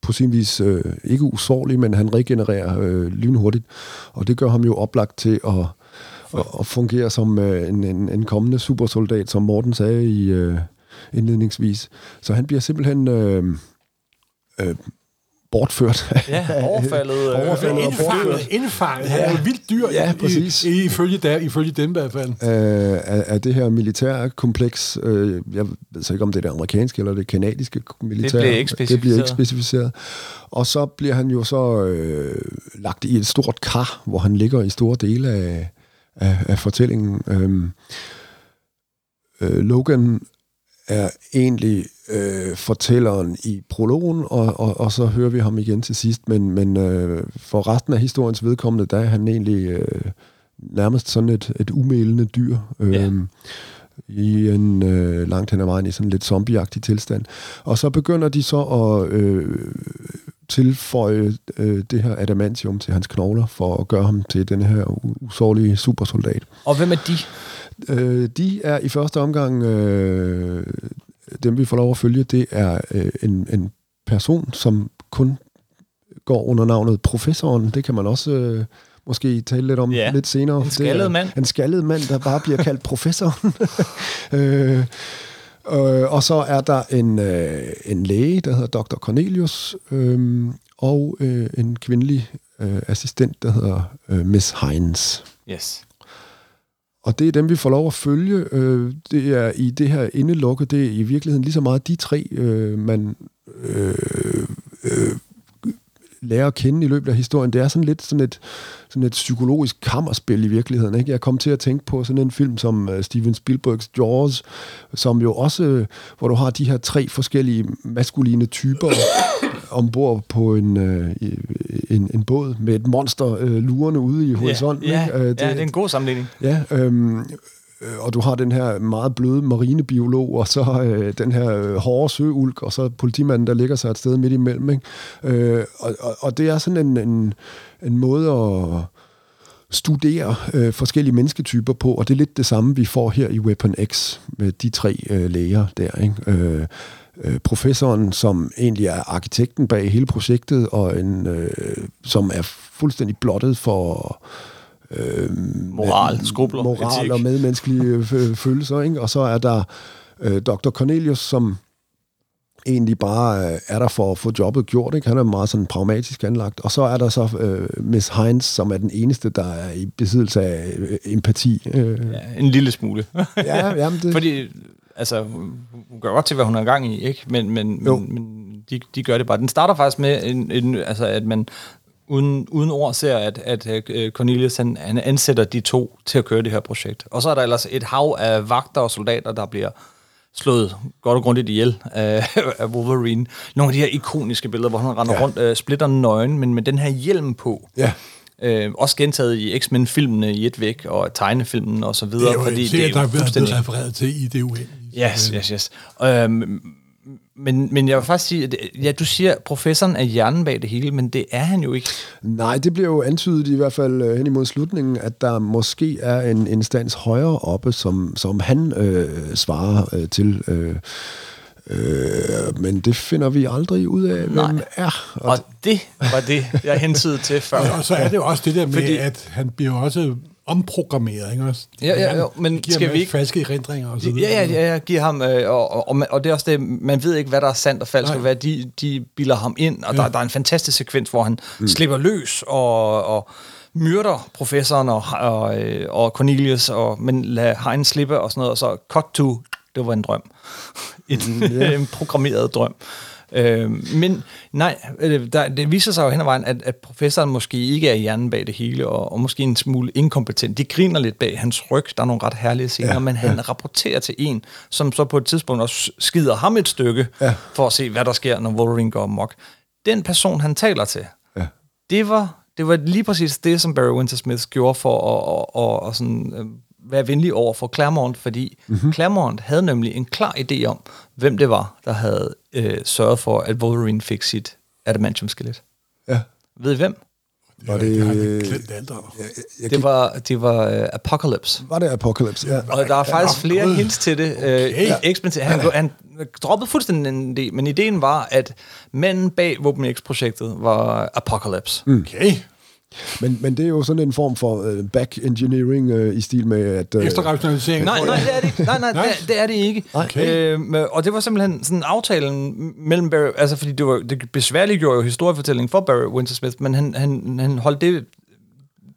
på sin vis ikke usårlig, men han regenererer lynhurtigt, og det gør ham jo oplagt til at fungere som en kommende supersoldat, som Morten sagde i indledningsvis. Så han bliver simpelthen... bortført. Ja, overfaldet, indfanget. Han er vildt dyr, ja, ifølge dem i hvert fald. Af det her militære kompleks, jeg ved så ikke, om det er det amerikanske eller det kanadiske militær. Det bliver ikke specificeret. Og så bliver han jo så lagt i et stort kar, hvor han ligger i store dele af fortællingen. Logan er egentlig fortælleren i prologen, og så hører vi ham igen til sidst, men for resten af historiens vedkommende, der er han egentlig nærmest sådan et umælende dyr, i en langt hen ad vejen i sådan lidt zombieagtig tilstand. Og så begynder de så at tilføje det her adamantium til hans knogler, for at gøre ham til den her usårlige supersoldat. Og hvem er de? De er i første omgang... dem vi får lov at følge, det er en person, som kun går under navnet professoren. Det kan man også måske tale lidt om lidt senere. En skaldet mand. En skaldet mand, der bare bliver kaldt professoren. Og så er der en læge, der hedder Dr. Cornelius, og en kvindelig assistent, der hedder Miss Hines. Yes. Og det er dem, vi får lov at følge. Det er i det her indelukke, det er i virkeligheden lige så meget de tre, man lærer at kende i løbet af historien. Det er sådan lidt sådan et psykologisk kammerspil i virkeligheden, ikke? Jeg kom til at tænke på sådan en film som Steven Spielbergs Jaws, som jo også, hvor du har de her tre forskellige maskuline typer ombord på en båd med et monster lurende ude i horisonten. Det er en god sammenligning. Ja, og du har den her meget bløde marinebiolog, og så den her hårde søulk, og så politimanden, der ligger sig et sted midt imellem. Ikke? Og det er sådan en måde at studere forskellige mennesketyper på, og det er lidt det samme, vi får her i Weapon X, med de tre læger der, ikke? Professoren, som egentlig er arkitekten bag hele projektet, og en som er fuldstændig blottet for moral og medmenneskelige følelser, ikke? Og så er der Dr. Cornelius, som egentlig bare er der for at få jobbet gjort, ikke? Han er meget sådan pragmatisk anlagt. Og så er der så Miss Hines, som er den eneste, der er i besiddelse af empati. En lille smule. Det... Fordi altså, hun gør godt til, hvad hun har gang i, ikke? Men de gør det bare. Den starter faktisk med, at man uden ord ser, at Cornelius han ansætter de to til at køre det her projekt. Og så er der ellers et hav af vagter og soldater, der bliver slået godt og grundigt ihjel af Wolverine. Nogle af de her ikoniske billeder, hvor han render rundt, splitter nøgen, men med den her hjelm på. Ja. Også gentaget i X-Men-filmene i et væk, og tegnefilmen og så videre. Det er jo refereret til i det uendelige. Yes. Men jeg vil faktisk sige, at du siger, at professoren er hjernen bag det hele, men det er han jo ikke. Nej, det bliver jo antydet i hvert fald hen imod slutningen, at der måske er en instans højere oppe, som han svarer til... men det finder vi aldrig ud af, hvem er. Og det var det, jeg hentede til før. Og så er det jo også det der med, fordi... at han bliver også omprogrammeringer. Ja, men skal vi ikke falske erindringer og så videre. Ja, giver ham og det er også det, man ved ikke hvad der er sandt og falsk, og hvad de bilder ham ind, og der er en fantastisk sekvens hvor han slipper løs og myrder professoren og Cornelius, men lad Heinz slippe og sådan noget, og så cut to, det var en drøm. En programmeret drøm. Men nej, det viser sig jo hen ad vejen, at professoren måske ikke er hjernen bag det hele, og måske en smule inkompetent. De griner lidt bag hans ryg, der er nogle ret herlige scener, men han rapporterer til en, som så på et tidspunkt også skider ham et stykke, for at se, hvad der sker, når Wolverine går amok. Den person, han taler til, det var lige præcis det, som Barry Windsor-Smith gjorde for at sådan være venlig over for Claremont, fordi Claremont havde nemlig en klar idé om, hvem det var, der havde sørget for, at Wolverine fik sit adamantium-skelet. Ja. Ved I hvem? Var det, det var Apocalypse. Var det Apocalypse, ja. Og der er faktisk flere hints til det. Okay. Han droppede fuldstændig en idé, men ideen var, at manden bag Weapon X-projektet var Apocalypse. Okay. Men det er jo sådan en form for back-engineering i stil med at... Ekstrarationalisering. Nej, det er det ikke. Det er det ikke. Okay. Og det var simpelthen sådan aftalen mellem Barry... Altså, fordi det besværliggjorde jo historiefortællingen for Barry Windsor-Smith, men han holdt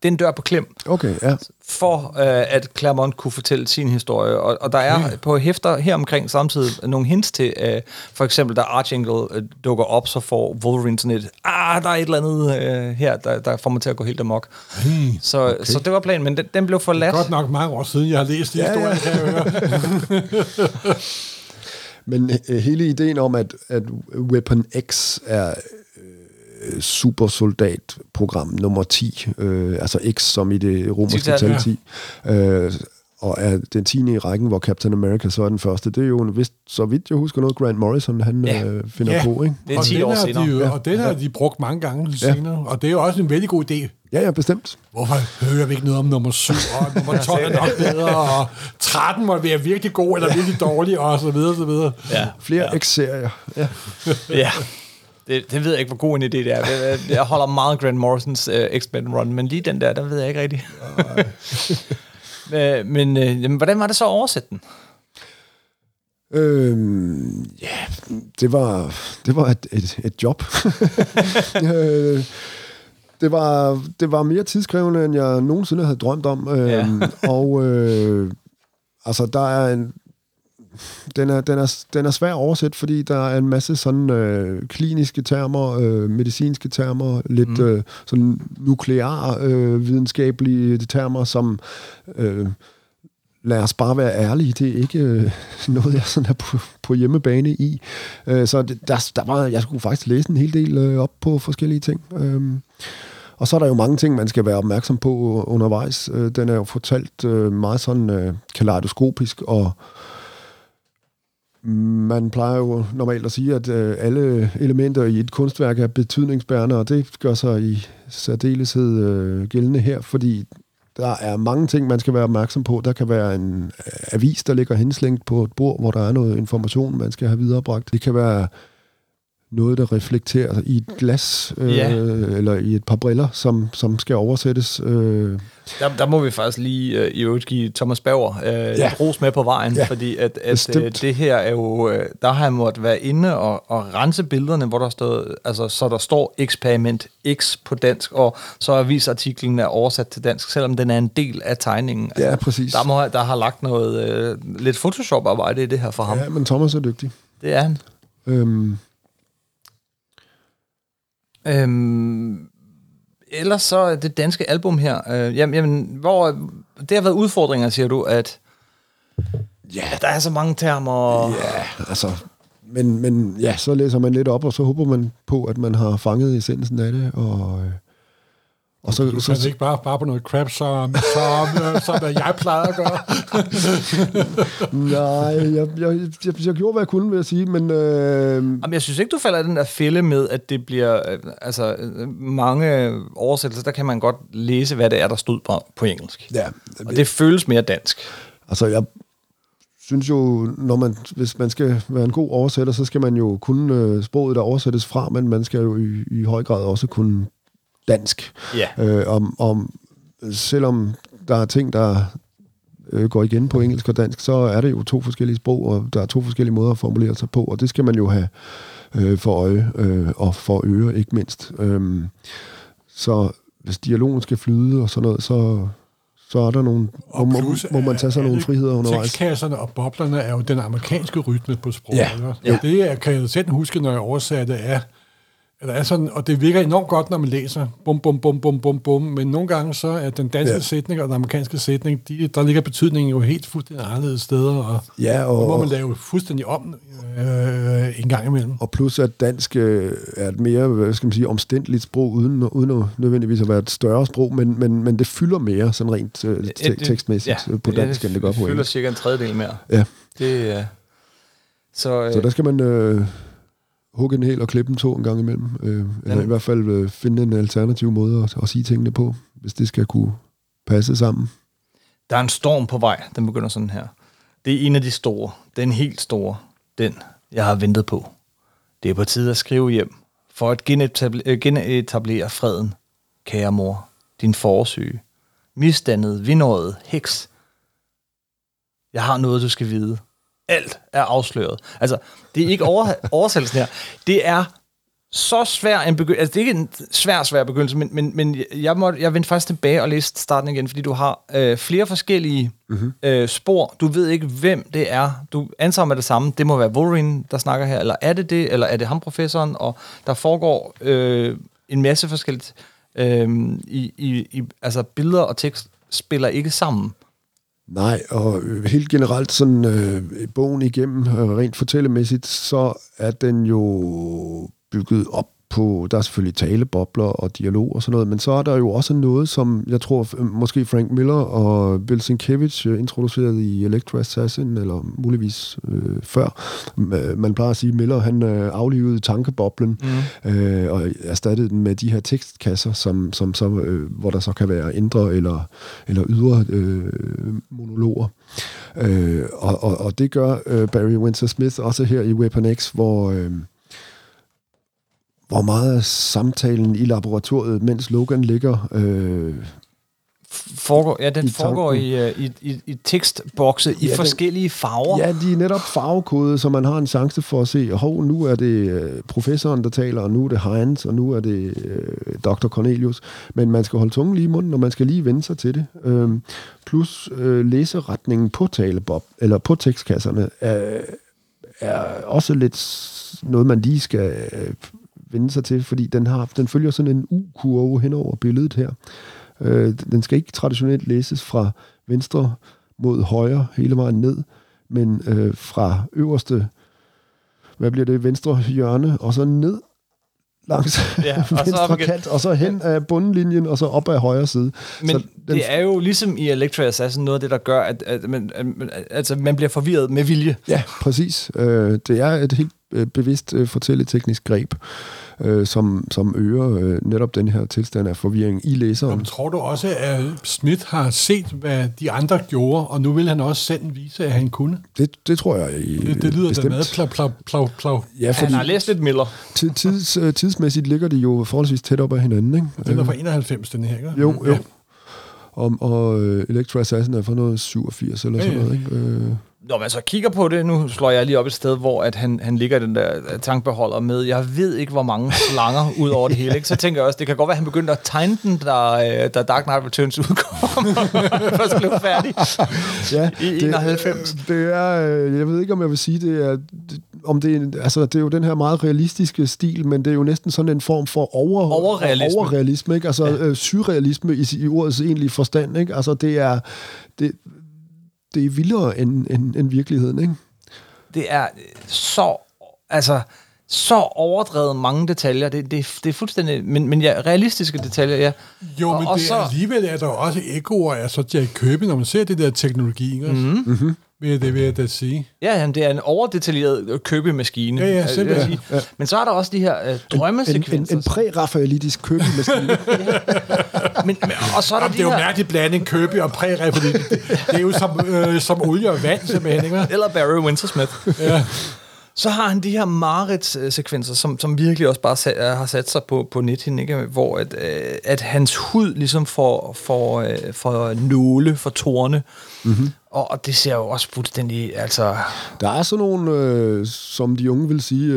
den dør på klem. Okay, ja. For at Claremont kunne fortælle sin historie. Og der er på hæfter her omkring samtidig nogle hints til, for eksempel, da Archangel dukker op, så får Wolverine sådan et, der er et eller andet her, der får mig til at gå helt amok. Så det var planen, men den blev forladt. Godt nok mange år siden, jeg har læst den historie. Ja. Men hele ideen om, at Weapon X er... supersoldatprogram nummer 10, altså X som i det romerske tal 10, og er den 10. i rækken, hvor Captain America så er den første. Det er jo en vist, så vidt jeg husker noget, Grant Morrison, han finder på, ikke? Det er 10 år senere. Og den har de brugt mange gange senere, og det er jo også en vældig god idé. Ja, bestemt. Hvorfor hører vi ikke noget om nummer 7, og nummer 12 er nok bedre, og 13 må være virkelig god, eller virkelig dårlig, og så videre, så videre. Ja. Flere X-serier. Ja. Det ved jeg ikke, hvor god en idé det er. Jeg holder meget Grant Morrisons X-Men run, men lige den der ved jeg ikke rigtigt. Men hvordan var det så at oversætte den? Det var et job. Det var mere tidskrævende, end jeg nogensinde havde drømt om. Og der er en... Den er svær at oversætte, fordi der er en masse sådan kliniske termer, medicinske termer, lidt sådan nuklear videnskabelige termer, som lad os bare være ærlige, det er ikke noget jeg sådan er på hjemmebane i. Så jeg skulle faktisk læse en hel del op på forskellige ting. Og så er der jo mange ting, man skal være opmærksom på undervejs. Den er jo fortalt meget sådan kaleidoskopisk, og man plejer jo normalt at sige, at alle elementer i et kunstværk er betydningsbærende, og det gør sig i særdeleshed gældende her, fordi der er mange ting, man skal være opmærksom på. Der kan være en avis, der ligger henslængt på et bord, hvor der er noget information, man skal have viderebragt. Det kan være noget, der reflekterer i et glas, eller i et par briller, som skal oversættes. Der må vi faktisk lige i øvrigt give Thomas Bauer et ros med på vejen, fordi at det her er jo, der har jeg måttet være inde og rense billederne, hvor der stod, altså så der står eksperiment X på dansk, og så avisartiklen er oversat til dansk, selvom den er en del af tegningen. Altså, ja, præcis. Der har lagt noget lidt Photoshop-arbejde i det her for ham. Ja, men Thomas er dygtig. Det er han. Ellers så det danske album her, hvor det har været udfordringer, siger du, at der er så mange termer. Men ja, så læser man lidt op, og så håber man på, at man har fanget essensen af det, og så du kan ikke bare på noget crap, som jeg plejer at gøre. Nej, jeg gjorde, hvad jeg kunne, vil jeg sige, men... Jamen, jeg synes ikke, du falder i den der fælde med, at det bliver... altså, mange oversættelser, der kan man godt læse, hvad det er, der stod på engelsk. Ja. Og det føles mere dansk. Altså, jeg synes jo, hvis man skal være en god oversætter, så skal man jo kunne sproget, der oversættes fra, men man skal jo i høj grad også kunne dansk. Selvom der er ting, der går igen på engelsk og dansk, så er det jo to forskellige sprog, og der er to forskellige måder at formulere sig på, og det skal man jo have for øje og for øre, ikke mindst. Så hvis dialogen skal flyde og sådan noget, så er der nogle, må man tage sig nogle friheder undervejs. Tekstkasserne og boblerne er jo den amerikanske rytme på sproget. Ja. Det kan jeg selv huske, når jeg oversatte af, eller er sådan, og det virker enormt godt, når man læser bum, bum, bum, bum, bum, bum, men nogle gange så er den danske sætning og den amerikanske sætning, der ligger betydningen jo helt fuldstændig anderledes steder, og hvor man laver fuldstændig om en gang imellem. Og plus at dansk er et mere, hvad skal man sige, omstændeligt sprog, uden at nødvendigvis at være et større sprog, men det fylder mere, sådan rent tekstmæssigt på dansk, end det gør på engelsk. Det fylder cirka en tredjedel mere. Ja. Det, så der skal man... hugge en hel og klippe en to en gang imellem. Eller i hvert fald finde en alternativ måde at sige tingene på, hvis det skal kunne passe sammen. Der er en storm på vej, den begynder sådan her. Det er en af de store, den helt store, den jeg har ventet på. Det er på tide at skrive hjem, for at genetablere freden, kære mor, din forårsyge, misdannede, vindårede heks. Jeg har noget, du skal vide. Alt er afsløret. Altså, det er ikke oversættelsen her. Det er så svær en begyndelse. Altså, det er ikke en svær begyndelse, men jeg vendte faktisk tilbage og læste starten igen, fordi du har flere forskellige spor. Du ved ikke, hvem det er. Du antager med det samme. Det må være Wolverine, der snakker her. Eller er det? Eller er det ham, professoren? Og der foregår en masse forskelligt. Altså, billeder og tekst spiller ikke sammen. Nej, og helt generelt sådan bogen igennem, rent fortællemæssigt, så er den jo bygget op på, der er selvfølgelig talebobler og dialog og sådan noget, men så er der jo også noget, som jeg tror måske Frank Miller og Bill Sienkiewicz introducerede i Electra Assassin, eller muligvis før. Man plejer at sige, Miller han aflivede tankeboblen og erstattede den med de her tekstkasser, som så, hvor der så kan være indre eller ydre monologer. Og det gør Barry Windsor-Smith også her i Weapon X, hvor meget samtalen i laboratoriet, mens Logan ligger... foregår i tekstbokse i forskellige farver. Ja, de er netop farvekode, så man har en chance for at se, hov, nu er det professoren, der taler, og nu er det Hines, og nu er det Dr. Cornelius. Men man skal holde tungen lige i munden, og man skal lige vende sig til det. Plus læseretningen på talebob, eller på tekstkasserne, er også lidt noget, man lige skal... vende sig til, fordi den følger sådan en U-kurve hen over billedet her. Den skal ikke traditionelt læses fra venstre mod højre hele vejen ned, men fra øverste, hvad bliver det, venstre hjørne, og så ned langs venstre kant, og så hen af bundlinjen, og så op af højre side. Men så det er jo ligesom i Electra Assassin noget af det, der gør, at man bliver forvirret med vilje. Ja, præcis. Det er et helt bevidst fortælleteknisk greb, som øger netop den her tilstand af forvirring i læseren. Jamen, tror du også, at Smith har set, hvad de andre gjorde, og nu vil han også selv vise, at han kunne? Det tror jeg bestemt. Det lyder da meget plav. Ja, han har læst lidt Miller. Tidsmæssigt ligger de jo forholdsvis tæt op ad hinanden, ikke? Den er fra 91, den her, ikke? Jo. Og Electra Assassin er fra noget 87 eller sådan noget, ikke? Når man så kigger på det, nu slår jeg lige op et sted, hvor at han ligger den der tankbeholder med, jeg ved ikke, hvor mange slanger ud over det hele, ikke? Så tænker jeg også, det kan godt være, at han begyndte at tegne den, da Dark Knight Returns udkom, først blev færdig i 91. Det er, jeg ved ikke, om jeg vil sige, det er jo den her meget realistiske stil, men det er jo næsten sådan en form for overrealisme, ikke? Altså surrealisme i ordets egentlige forstand, ikke? Altså det er vildere end virkeligheden, ikke? Det er så overdrevet mange detaljer. Det er fuldstændig... Men ja, realistiske detaljer, ja. Jo, men alligevel er der også ekoer af så Jack Kirby, når man ser det der teknologi, også. Mm-hmm. Det vil jeg da sige. Ja, jamen, det er en overdetaljeret købemaskine. Ja, selv vil sige. Ja. Men så er der også de her drømmesekvenser. En præ-rafaelitisk købemaskine. Og så er der jamen, det er jo mærkeligt blanding Kirby og præ-rafaelitisk. Det er jo som olie og vand, simpelthen. Ikke? Eller Barry Windsor-Smith. Ja. Så har han de her mareridts-sekvenser, som virkelig også bare har sat sig på nethinden, ikke? Hvor at hans hud ligesom får nåle, for torne. Mm-hmm. Og det ser jo også fuldstændig, altså... Der er sådan nogle, som de unge vil sige,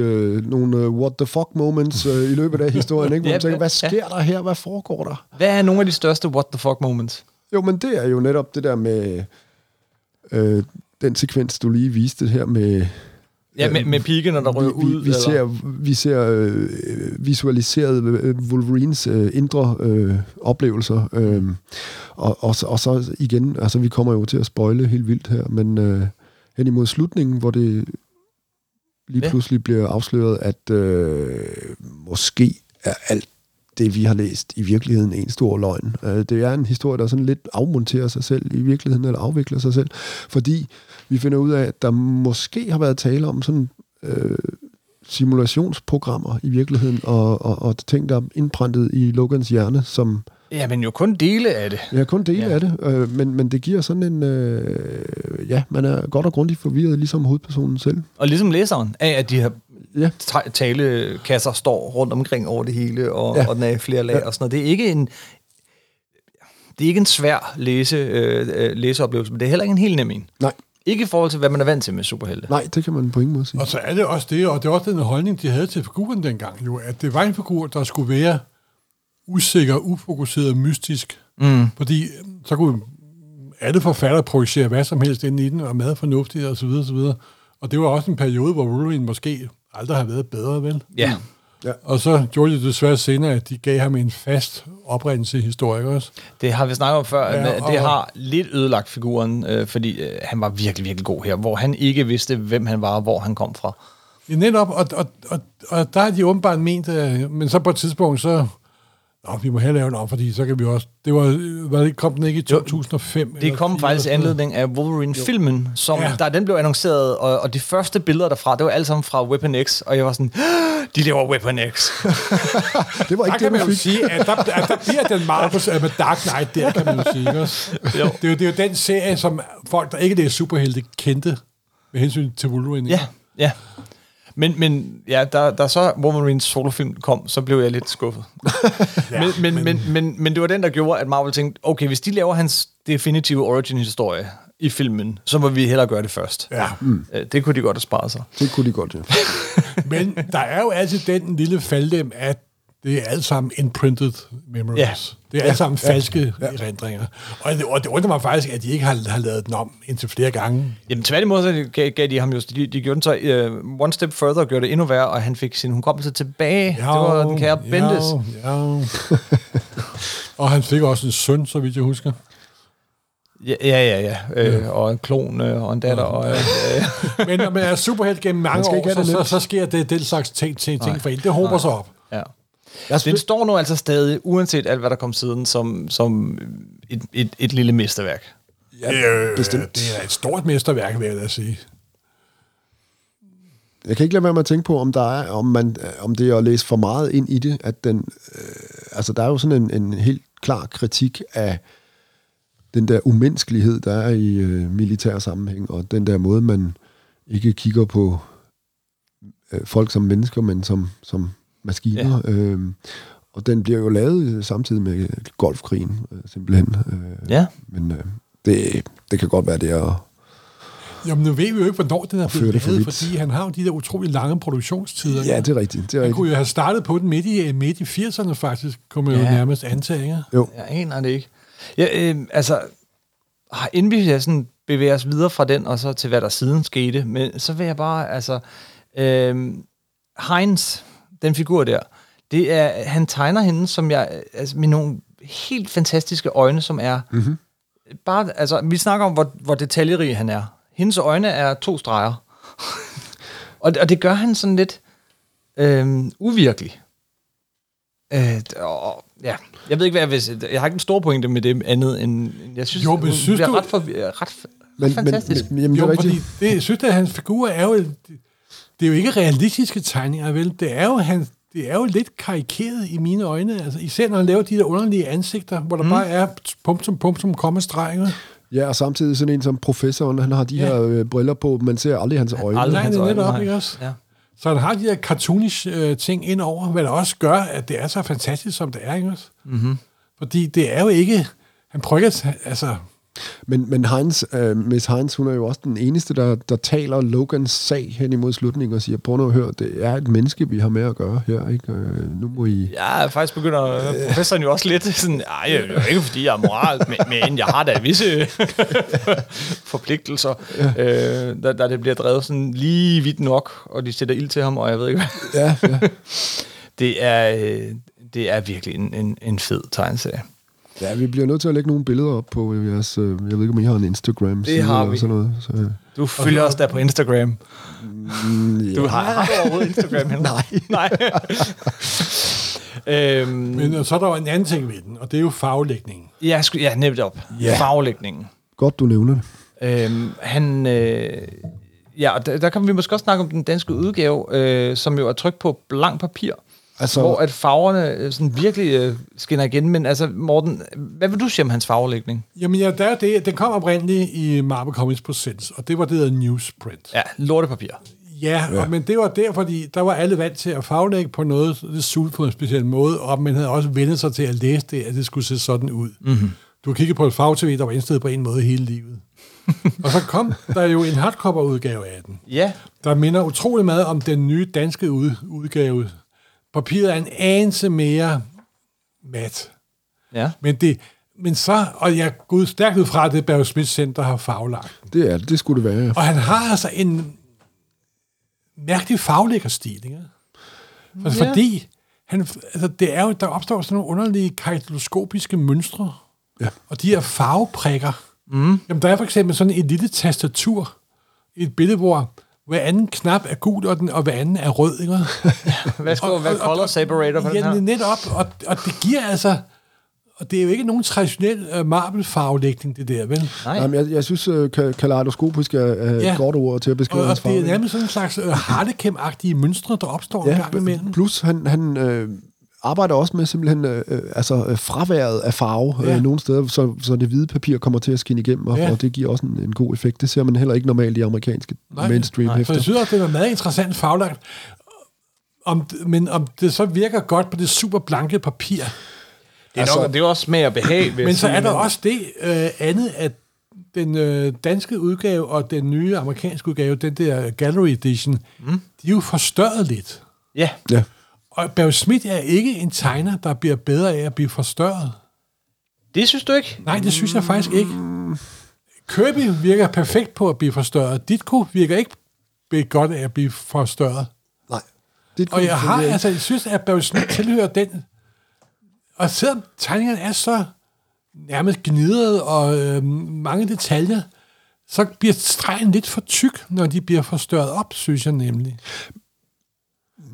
nogle what the fuck moments i løbet af historien, ikke? Hvor man tænker, hvad sker der her? Hvad foregår der? Hvad er nogle af de største what the fuck moments? Jo, men det er jo netop det der med... den sekvens, du lige viste her med... Ja, med pigerne, der rører ud. Vi ser visualiseret Wolverines indre oplevelser. Og så igen, altså vi kommer jo til at spoile helt vildt her, men hen imod slutningen, hvor det lige pludselig bliver afsløret, at måske er alt det, vi har læst, i virkeligheden en stor løgn. Det er en historie, der sådan lidt afmonterer sig selv i virkeligheden, eller afvikler sig selv, fordi vi finder ud af, at der måske har været tale om sådan simulationsprogrammer i virkeligheden, og ting, der er indprintet i Logans hjerne, som... Ja, men jo kun dele af det. Ja, kun dele af det, men det giver sådan en... man er godt og grundigt forvirret, ligesom hovedpersonen selv. Og ligesom læseren af, at de har... Ja. Talekasser står rundt omkring over det hele, og den er i flere lag og sådan noget. Det er ikke en svær læseoplevelse, men det er heller ikke en helt nem en. Nej. Ikke i forhold til, hvad man er vant til med superhelte. Nej, det kan man på ingen måde sige. Og så er det også det, og det er også den holdning, de havde til figuren dengang, jo, at det var en figur, der skulle være usikker, ufokuseret og mystisk. Mm. Fordi så kunne alle forfattere projicere hvad som helst ind i den, og meget fornuftigt og så videre, så videre. Og det var også en periode, hvor Wolverine måske aldrig har været bedre, vel? Ja. Ja. Og så gjorde det desværre senere, at de gav ham en fast oprindelse i historik også. Det har vi snakket om før. Ja, det har lidt ødelagt figuren, fordi han var virkelig, virkelig god her, hvor han ikke vidste, hvem han var og hvor han kom fra. Ja, netop, og der er de åbenbart ment, men så på et tidspunkt, så... Nå, vi må have lavet om, fordi så kan vi også... Det var det, kom den ikke i 2005? Det kom faktisk i anledning af Wolverine-filmen, som der den blev annonceret, og de første billeder derfra, det var alle sammen fra Weapon X, og jeg var sådan, de laver Weapon X. Det var ikke der det, kan man jo sige, at der bliver den Marvels med Dark Knight, der kan man jo sige også. Det er jo den serie, som folk, der ikke er superhelte, kendte med hensyn til Wolverine. Ja, ja. Men der så Wolverines solofilm kom, så blev jeg lidt skuffet. Men det var den, der gjorde, at Marvel tænkte, okay, hvis de laver hans definitive origin-historie i filmen, så må vi hellere gøre det først. Ja. Mm. Det kunne de godt have sparet sig. Det kunne de godt, ja. Men der er jo altid den lille faldem, at det er alt sammen imprinted memories. Ja. Det er alt sammen falske erindringer. Og det undrer mig faktisk, at de ikke har lavet den om indtil flere gange. Jamen tværtimod gav de ham jo... De gjorde den så one step further og gjorde det endnu værre, og han fik sin hukommelse tilbage. Jo, det var den kære Bendis. Og han fik også en søn, så vidt jeg husker. Ja. Og en klon og en datter. Men når man er superhelt gennem mange år, så sker det den slags ting for en. Det håber sig op. Ja. Den står nu altså stadig, uanset alt, hvad der kom siden, som et lille mesterværk. Ja, bestemt. Det er et stort mesterværk, vil jeg da sige. Jeg kan ikke lade være med at tænke på, om det er at læse for meget ind i det, at den... altså, der er jo sådan en helt klar kritik af den der umenneskelighed, der er i militær sammenhæng, og den der måde, man ikke kigger på folk som mennesker, men som maskiner, og den bliver jo lavet samtidig med golfkrigen, simpelthen. Men det kan godt være, det er... Jamen, nu ved vi jo ikke, hvornår den er blevet lavet, fordi han har jo de der utrolig lange produktionstider. Ja, det er rigtigt. Han kunne jo have startet på den midt i 80'erne, faktisk, kunne man jo nærmest antage. Jo. Jeg aner det ikke. Ja, inden vi sådan bevæger os videre fra den, og så til hvad der siden skete, men så vil jeg bare, altså... Hines... Den figur der, det er, han tegner hende som med nogle helt fantastiske øjne, som er bare, altså vi snakker om, hvor detaljerig han er. Hendes øjne er 2 streger, og det gør han sådan lidt uvirkelig. Jeg ved ikke, hvad jeg har ikke en stor pointe med det andet, end jeg synes, det er ret fantastisk. Det synes jeg, hans figur er jo... Det er jo ikke realistiske tegninger, vel? Det er jo lidt karikeret i mine øjne. Altså, især når han laver de der underlige ansigter, hvor der bare er punktum, punktum, komma, streger. Ja, og samtidig sådan en som professoren, han har de her briller på, man ser aldrig hans øjne. Aldrig hans øjne, op, ikke også? Ja. Så han har de her cartoonish ting indover, hvad der også gør, at det er så fantastisk, som det er, ikke også? Mm-hmm. Fordi det er jo ikke... Han prøver altså... Men Hines, Miss Hines, hun er jo også den eneste, der taler Logans sag hen imod slutningen og siger, prøv nu at høre, det er et menneske, vi har med at gøre her, ikke? Nu må I... Ja, faktisk begynder professoren jo også lidt sådan, nej, ikke fordi jeg er moral, men jeg har da visse forpligtelser, ja. Der det bliver drevet sådan lige vidt nok, og de sætter ild til ham, og jeg ved ikke hvad. Ja. Det er virkelig en fed tegneserie. Ja, vi bliver nødt til at lægge nogle billeder op på jeres... Jeg ved ikke, om I har en Instagram. Det har vi. Sådan noget, så. Du følger os der på Instagram. Ja. Du har overhovedet Instagram. Nej. Men så er der jo en anden ting ved den, og det er jo farvelægningen. Ja, nævnt op. Yeah. Farvelægningen. Godt, du nævner det. Der kan vi måske også snakke om den danske udgave, som jo er trykt på blank papir. Altså, hvor at farverne sådan virkelig skinner igen, men altså Morten, hvad vil du sige om hans farvelægning? Jamen ja, der er det, den kom oprindeligt i Marvel Comics på Sense, og det var det der newsprint. Ja, lortepapir. Ja. Og, men det var der, fordi der var alle vant til at farvelægge på noget sult på en speciel måde, og man havde også vendt sig til at læse det, at det skulle se sådan ud. Mm-hmm. Du har kigget på et farve-tv, der var indstillet på en måde hele livet. Og så kom der jo en hardcover-udgave af den, der minder utrolig meget om den nye danske udgave. Papiret er en anelse mere mat. Ja. Men jeg går ud stærkt ud fra, at det Barry Smith Center har farvelagt. Det er det. Det skulle det være. Og han har altså en mærkelig farvelæggerstil, ikke? Fordi det er jo, der opstår sådan nogle underlige kaleidoskopiske mønstre. Ja. Og de her farveprikker. Mm. Jamen, der er for eksempel sådan et lille tastatur i et billede, hvor hver anden knap er gul, og hver anden er rød, ikke? Hvad skal være color separator på den her? Netop, og det giver altså... Og det er jo ikke nogen traditionel Marvel-farvelægning, det der, vel? Nej. Jamen, jeg synes, kaleidoskopisk er et godt ord til at beskrive hans farve. Og det er nærmest sådan en slags harlekem-agtige mønstre, der opstår en gang imellem. Plus, han arbejder også med simpelthen fraværet af farve nogle steder, så det hvide papir kommer til at skinne igennem, og det giver også en god effekt. Det ser man heller ikke normalt i amerikanske mainstream-hæfter. For jeg synes også, det var meget interessant farvelagt, men om det så virker godt på det super blanke papir. Det er også smag og behag. Men så er der også det andet, at den danske udgave og den nye amerikanske udgave, den der Gallery Edition, de er jo forstørret lidt. Ja. Og Barry Smith er ikke en tegner, der bliver bedre af at blive forstørret. Det synes du ikke? Nej, det synes jeg faktisk ikke. Kirby virker perfekt på at blive forstørret. Ditko virker ikke godt af at blive forstørret. Nej. Ditko, og jeg synes, at Barry Smith tilhører den. Og selvom tegningerne er så nærmest gnidrede og mange detaljer, så bliver stregen lidt for tyk, når de bliver forstørret op, synes jeg nemlig.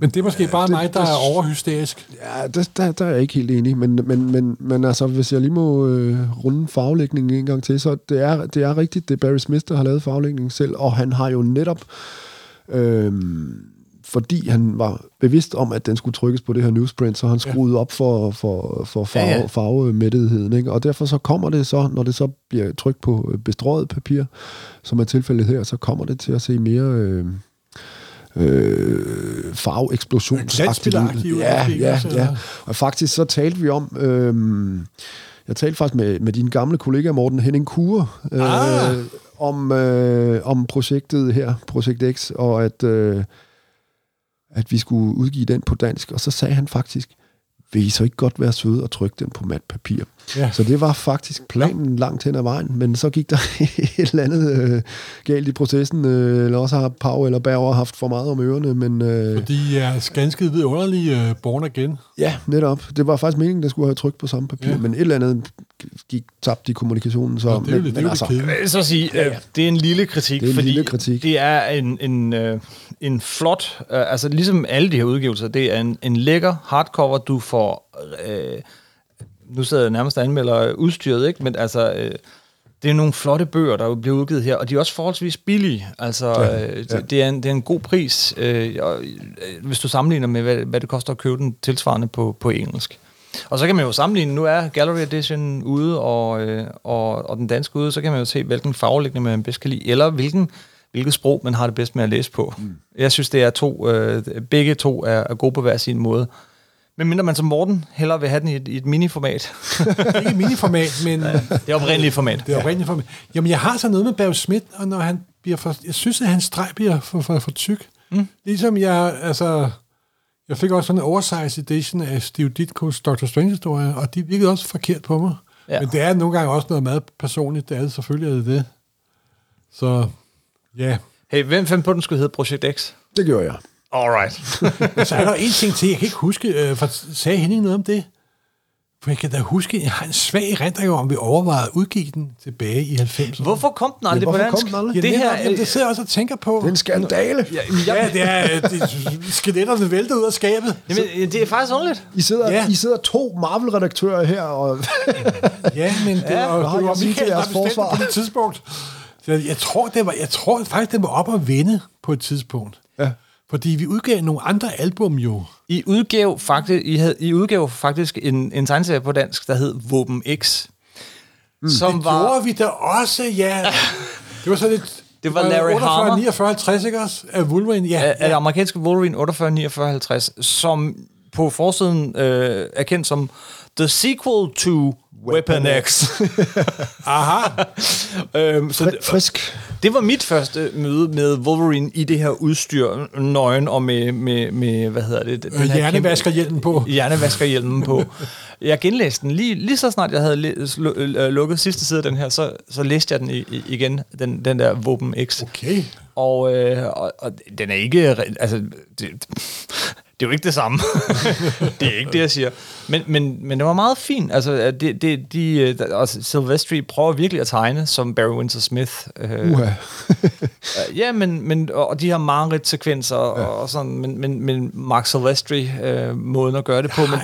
Men det er måske bare mig, der er overhysterisk. Ja, der er jeg ikke helt enig. Men altså, hvis jeg lige må runde farvelægningen en gang til, så det er rigtigt, det er Barry Smith, der har lavet farvelægningen selv, og han har jo netop, fordi han var bevidst om, at den skulle trykkes på det her newsprint, så han skruede op for farvemættigheden, ikke? Og derfor så kommer det så, når det så bliver trykt på bestrøget papir, som er tilfældet her, så kommer det til at se mere... farveeksplosionsaktivt. Ja. Og faktisk så talte vi om... jeg talte faktisk med din gamle kollega Morten Henning Kure om projektet her, Projekt X, og at vi skulle udgive den på dansk. Og så sagde han faktisk, vil I så ikke godt være søde og trykke den på matpapir? Ja. Så det var faktisk planen langt hen ad vejen, men så gik der et eller andet galt i processen, eller også har Pau eller Bauer haft for meget om ørerne, men... Fordi jeg er ganske vidunderlige Born Again. Ja, netop. Det var faktisk meningen, der skulle have trykt på samme papir, men et eller andet gik tabt i kommunikationen. Så, så at sige, det er en lille kritik, fordi det er en flot... altså ligesom alle de her udgivelser, det er en lækker hardcover, du får... nu sidder jeg nærmest og anmelder udstyret, ikke? Men altså, det er nogle flotte bøger, der bliver udgivet her, og de er også forholdsvis billige. Altså, det er en god pris, hvis du sammenligner med, hvad det koster at købe den tilsvarende på engelsk. Og så kan man jo sammenligne, nu er Gallery Edition ude og den danske ude, så kan man jo se, hvilken farvelægning man bedst kan lide, eller hvilket sprog man har det bedst med at læse på. Mm. Jeg synes, det er begge to er gode på hver sin måde. Men mindre man som Morten hellere vil have den i et miniformat. Ikke miniformat, men... Ja, det er oprindeligt format. Det er oprindeligt format. Jamen, jeg har så noget med Barry Smith, og når han bliver jeg synes, at hans streg bliver for tyk. Mm. Ligesom jeg fik også sådan en oversize edition af Steve Ditko's Dr. Strange-historie, og de virkede også forkert på mig. Ja. Men det er nogle gange også noget meget personligt, det er selvfølgelig det. Så, ja. Yeah. Hey, hvem fandt på, den skulle hedde Projekt X? Det gjorde jeg. Alright. Så er der en ting til, jeg kan ikke huske, for sagde Henning noget om det? For jeg kan da huske, jeg har en svag erindring om, vi overvejede at udgive den tilbage i 90'erne. Hvorfor kom den aldrig på dansk? Det sidder jeg også og tænker på. Det er en skandale. Skeletterne vælter ud af skabet. Jamen, det er faktisk ordentligt. I sidder to Marvel-redaktører her. Og ja, men det var Michael, der bestemt på det tidspunkt. Jeg tror faktisk, det var op at vende på et tidspunkt. Ja. Fordi vi udgav nogle andre album jo. I udgav faktisk en tegneserie på dansk, der hed Weapon X. Mm. Gjorde vi da også, ja. Det var så lidt... Det var Larry Harmer. 4950, ikke også? Af Wolverine, ja. Af det amerikanske Wolverine 484950, som på forsiden er kendt som The Sequel to Weapon X. Aha. Frisk. Det var mit første møde med Wolverine i det her udstyr, nøgen og med hvad hedder det? Hjernevaskerhjelmen på. Hjernevaskerhjelmen på. Jeg genlæste den lige så snart jeg havde lukket sidste side af den her, så læste jeg den igen, den der Weapon X. Okay. Og den er ikke... Altså, det er jo ikke det samme. Det er ikke det, jeg siger. Men det var meget fint. Altså, Silvestri prøver virkelig at tegne som Barry Windsor-Smith. Ja, men og de her mareridt-sekvenser og sådan, men Mark Silvestri-måden at gøre det på. Men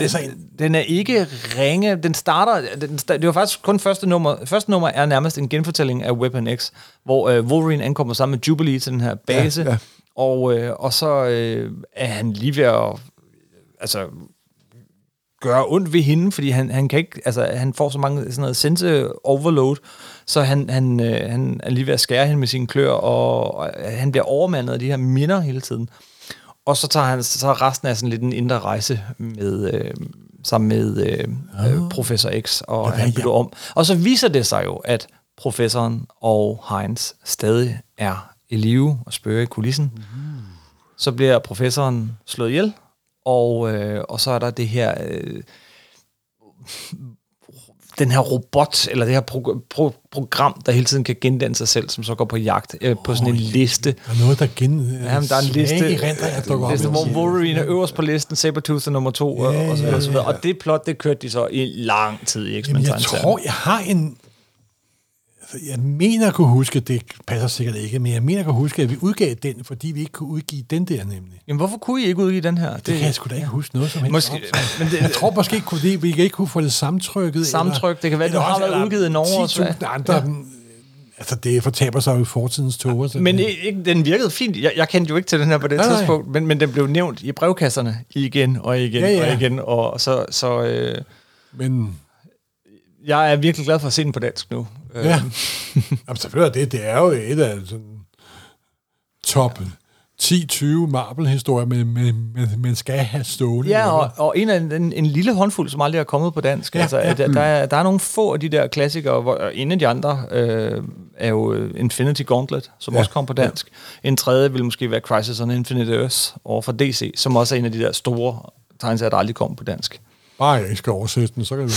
den er ikke ringe. Det var faktisk kun første nummer. Første nummer er nærmest en genfortælling af Weapon X, hvor Wolverine ankommer sammen med Jubilee til den her base. Ja. Og så er han lige ved at gøre ondt ved hende, fordi han kan ikke, han får så mange sådan noget sense-overload, så han er lige ved at skære hende med sine klør, og han bliver overmandet af de her minder hele tiden. Og så tager han resten af sådan lidt en indre rejse med... sammen med Professor X, og han bytter om. Og så viser det sig jo, at professoren og Hines stadig er i live og spørger i kulissen. Mm. Så bliver professoren slået ihjel, og så er der det her den her robot, eller det her program, der hele tiden kan gendanne sig selv, som så går på jagt på sådan en liste. Der er noget, der der er en liste, hvor Wolverine er øverst på listen, Sabertooth er nummer 2, og så videre. Og det plot, det kørte de så i lang tid i X-Men. Jeg tror, jeg har en... Jeg mener, jeg kunne huske, det passer sikkert ikke, men jeg mener, jeg kunne huske, at vi udgav den, fordi vi ikke kunne udgive den der nemlig. Jamen, hvorfor kunne I ikke udgive den her? Det kan jeg sgu da ikke huske noget som helst. Jeg tror måske, vi ikke kunne få det samtrykket. Det kan være, at du har været udgivet i Norge og 10.000 andre. Ja. Altså, det fortaber sig jo i fortidens tog. Men den virkede fint. Jeg kendte jo ikke til den her på det tidspunkt, men den blev nævnt i brevkasserne igen og igen og igen. Og så men... Jeg er virkelig glad for at se den på dansk nu. Ja, jamen, selvfølgelig det er jo et af sådan, top 10-20 Marvel-historier, man skal have stående. Ja, og en lille håndfuld, som aldrig er kommet på dansk. Ja, Der er nogle få af de der klassikere, hvor en af de andre er jo Infinity Gauntlet, som også kom på dansk. Ja. En tredje vil måske være Crisis on Infinite Earths over fra DC, som også er en af de der store tegneserier, der aldrig kom på dansk. Bare jeg ikke skal oversætte den, så kan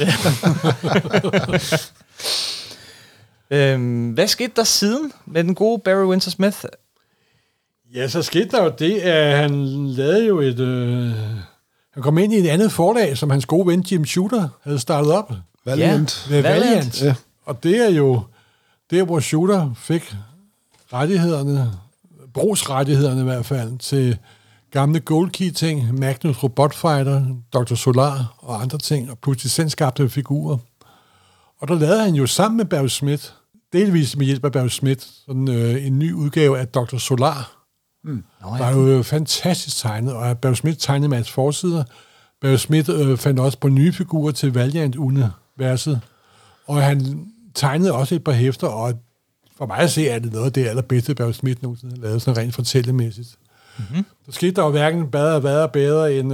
jeg hvad skete der siden med den gode Barry Windsor-Smith? Ja, så skete der jo det, at han lavede jo et... han kom ind i et andet forlag, som hans gode ven Jim Shooter havde startet op. Valiant. Ja, Valiant. Ja. Og det er jo der, hvor Shooter fik rettighederne, brugsrettighederne i hvert fald, til... gamle Gold Key-ting, Magnus Robotfighter, Dr. Solar og andre ting, og pludselig sendskabte figurer. Og der lavede han jo sammen med Barry Smith, delvis med hjælp af Barry Smith, sådan, en ny udgave af Dr. Solar. Mm. Der er jo fantastisk tegnet, og Barry Smith tegnede med hans forsider. Smith fandt også på nye figurer til Valiant-universet, og han tegnede også et par hæfter, og for mig at se, er det noget af det allerbedste, Barry Smith nogensinde har lavet, sådan rent fortællemæssigt. Mm-hmm. Der skete der jo hverken bedre end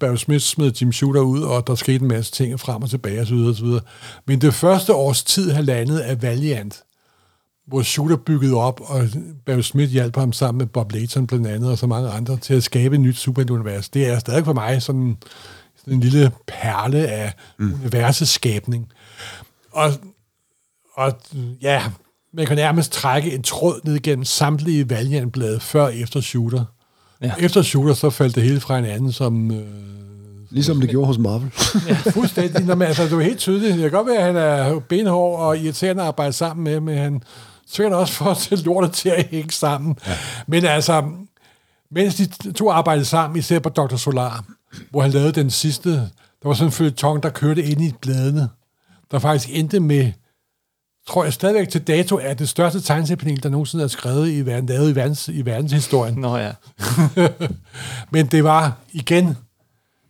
Barry Smith smed Jim Shooter ud, og der skete en masse ting frem og tilbage, og så videre, og så videre. Men det første års tid har landet af Valiant, hvor Shooter byggede op, og Barry Smith hjalp ham sammen med Bob Layton blandt andet, og så mange andre, til at skabe et nyt superunivers. Det er stadig for mig sådan en lille perle af universeskabning. Og ja, man kan nærmest trække en tråd ned gennem samtlige Valiant-blade før efter Shooter. Ja. Efter Shooter, så faldt det hele fra hinanden, som... ligesom det gjorde hos Marvel. Ja. Fuldstændig. Nå, men, altså, det var helt tydeligt. Det kan godt være, at han er benhård og irriterende at arbejde sammen med, men han svinger også for at sætte lortet til at hænge sammen. Ja. Men altså, mens de to arbejdede sammen, især på Dr. Solar, hvor han lavede den sidste, der var sådan en følgetong, der kørte ind i bladene, der faktisk endte med, tror jeg stadigvæk til dato, er det største tegneseriepanel, der nogensinde er skrevet i verden, lavet i verdenshistorien. Nå ja. Men det var igen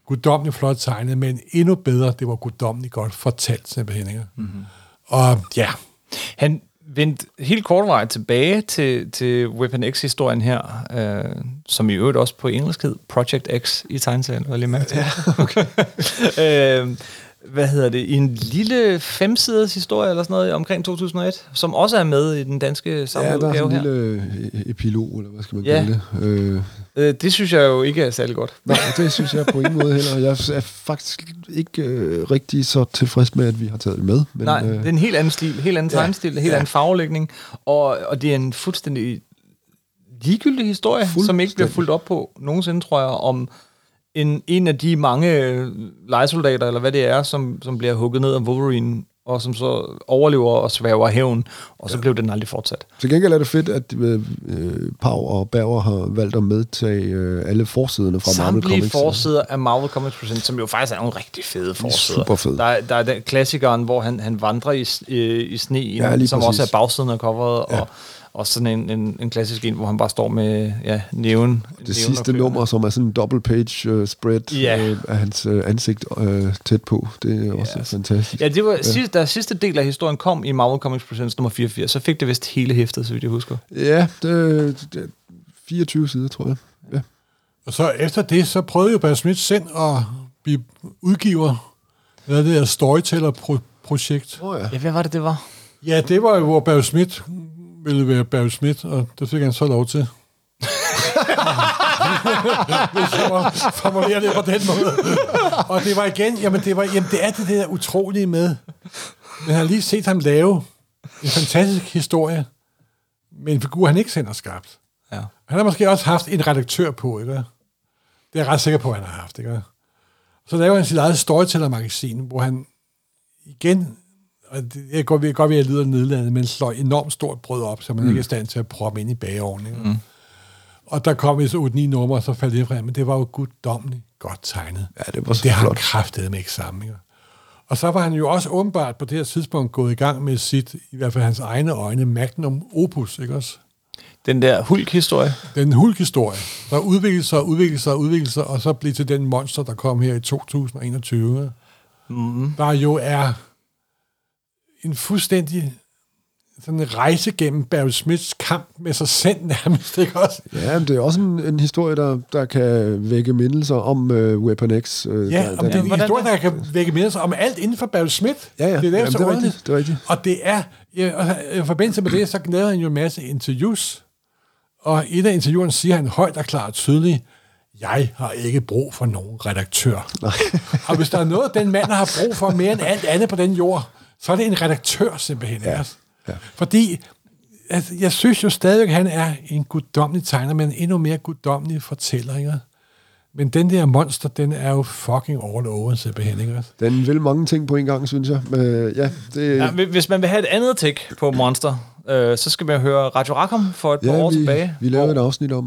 guddommeligt flot tegnet, men endnu bedre, det var guddommeligt godt fortalt, simpelthen. Mm-hmm. Og ja. Han vendte helt kortvarigt tilbage til Weapon X-historien her, som i øvrigt også på engelsk hed Projekt X i tegneserien, var lige mærke til. Ja, okay. I en lille 5-siders historie eller sådan noget omkring 2001, som også er med i den danske samlede udgave her. Ja, der er sådan en lille epilog, eller hvad skal man kalde det? Det synes jeg jo ikke er særlig godt. Nej, det synes jeg på ingen måde heller. Jeg er faktisk ikke rigtig så tilfreds med, at vi har taget det med. Men, nej, det er en helt anden stil, helt anden tegnstil, helt anden farvelægning, og det er en fuldstændig ligegyldig historie, som ikke bliver fulgt op på nogensinde, tror jeg, om... En af de mange lejesoldater, eller hvad det er, som bliver hugget ned af Wolverine, og som så overlever og sværger hævn, og så blev den aldrig fortsat. Til gengæld er det fedt, at Pau og Bauer har valgt at medtage alle forsiderne fra Marvel Comics. Samtlige forsider af Marvel Comics Presents, som jo faktisk er nogle rigtig fede forsider. Super fede. Der er den klassikeren, hvor han vandrer i sne, som præcis. Også er bagsiden af coveret, og... Og sådan en klassisk en, hvor han bare står med næven. Det sidste nummer, som er sådan en double-page spread af hans ansigt tæt på. Det er også fantastisk. Ja, det var da sidste del af historien kom i Marvel Comics Presents nummer 84, så fik det vist hele hæftet, så vidt jeg husker. Ja, det 24 sider, tror jeg. Ja. Og så efter det, så prøvede jo Barry Smith selv at blive udgiver af det her storyteller-projekt. Hvad var det, det var? Ja, det var jo, hvor Barry Smith... ville være Barry Smith, og det fik han så lov til. Hvis jeg må formulere det på den måde. Og det var igen, det er det der utrolige med. Man har lige set ham lave en fantastisk historie, med en figur, han ikke selv har skabt. Ja. Han har måske også haft en redaktør på, ikke? Det er jeg ret sikker på, at han har haft, ikke? Så laver han sit eget storyteller-magasin, hvor han igen... Og det går godt ved at lyde nedlandet, men slår enormt stort brød op, så man ikke er i stand til at proppe ind i bageovnen. Og der kom så 8-9 numre, og så faldt det frem, men det var jo guddommeligt godt tegnet. Ja, det var så flot. Har han kraftedeme ikke sammen. Ikke? Og så var han jo også åbenbart på det her tidspunkt gået i gang med sit, i hvert fald hans egne øjne, magnum opus, ikke også? Den der Hulk-historie. Den Hulk-historie, der udviklede sig, og så blev til den monster, der kom her i 2021. Mm. Der jo er... en fuldstændig sådan en rejse gennem Barry Smiths kamp med sig selv nærmest, ikke også? Ja, men det er også en historie, der kan vække mindelser om Weapon X. Det er en historie, der kan vække mindelser om alt inden for Barry Smith. Ja, ja. Det er så ordentligt. Det er rigtigt. Og det er, i forbindelse med det, så gnavede han jo en masse interviews, og i et af interviewerne siger han højt og klart tydeligt, jeg har ikke brug for nogen redaktør. Og hvis der er noget, den mand har brug for mere end alt andet på den jord, så er det en redaktør simpelthen. Ja. Ja. Fordi altså, jeg synes jo stadig, at han er en guddommelig tegner, men endnu mere guddommelige fortællinger. Men den der monster, den er jo fucking all over simpelthen. Ikke? Den vil mange ting på en gang, synes jeg. Hvis man vil have et andet tæk på monster, så skal man høre Radio Rackham for et par år tilbage. Vi lavede et afsnit om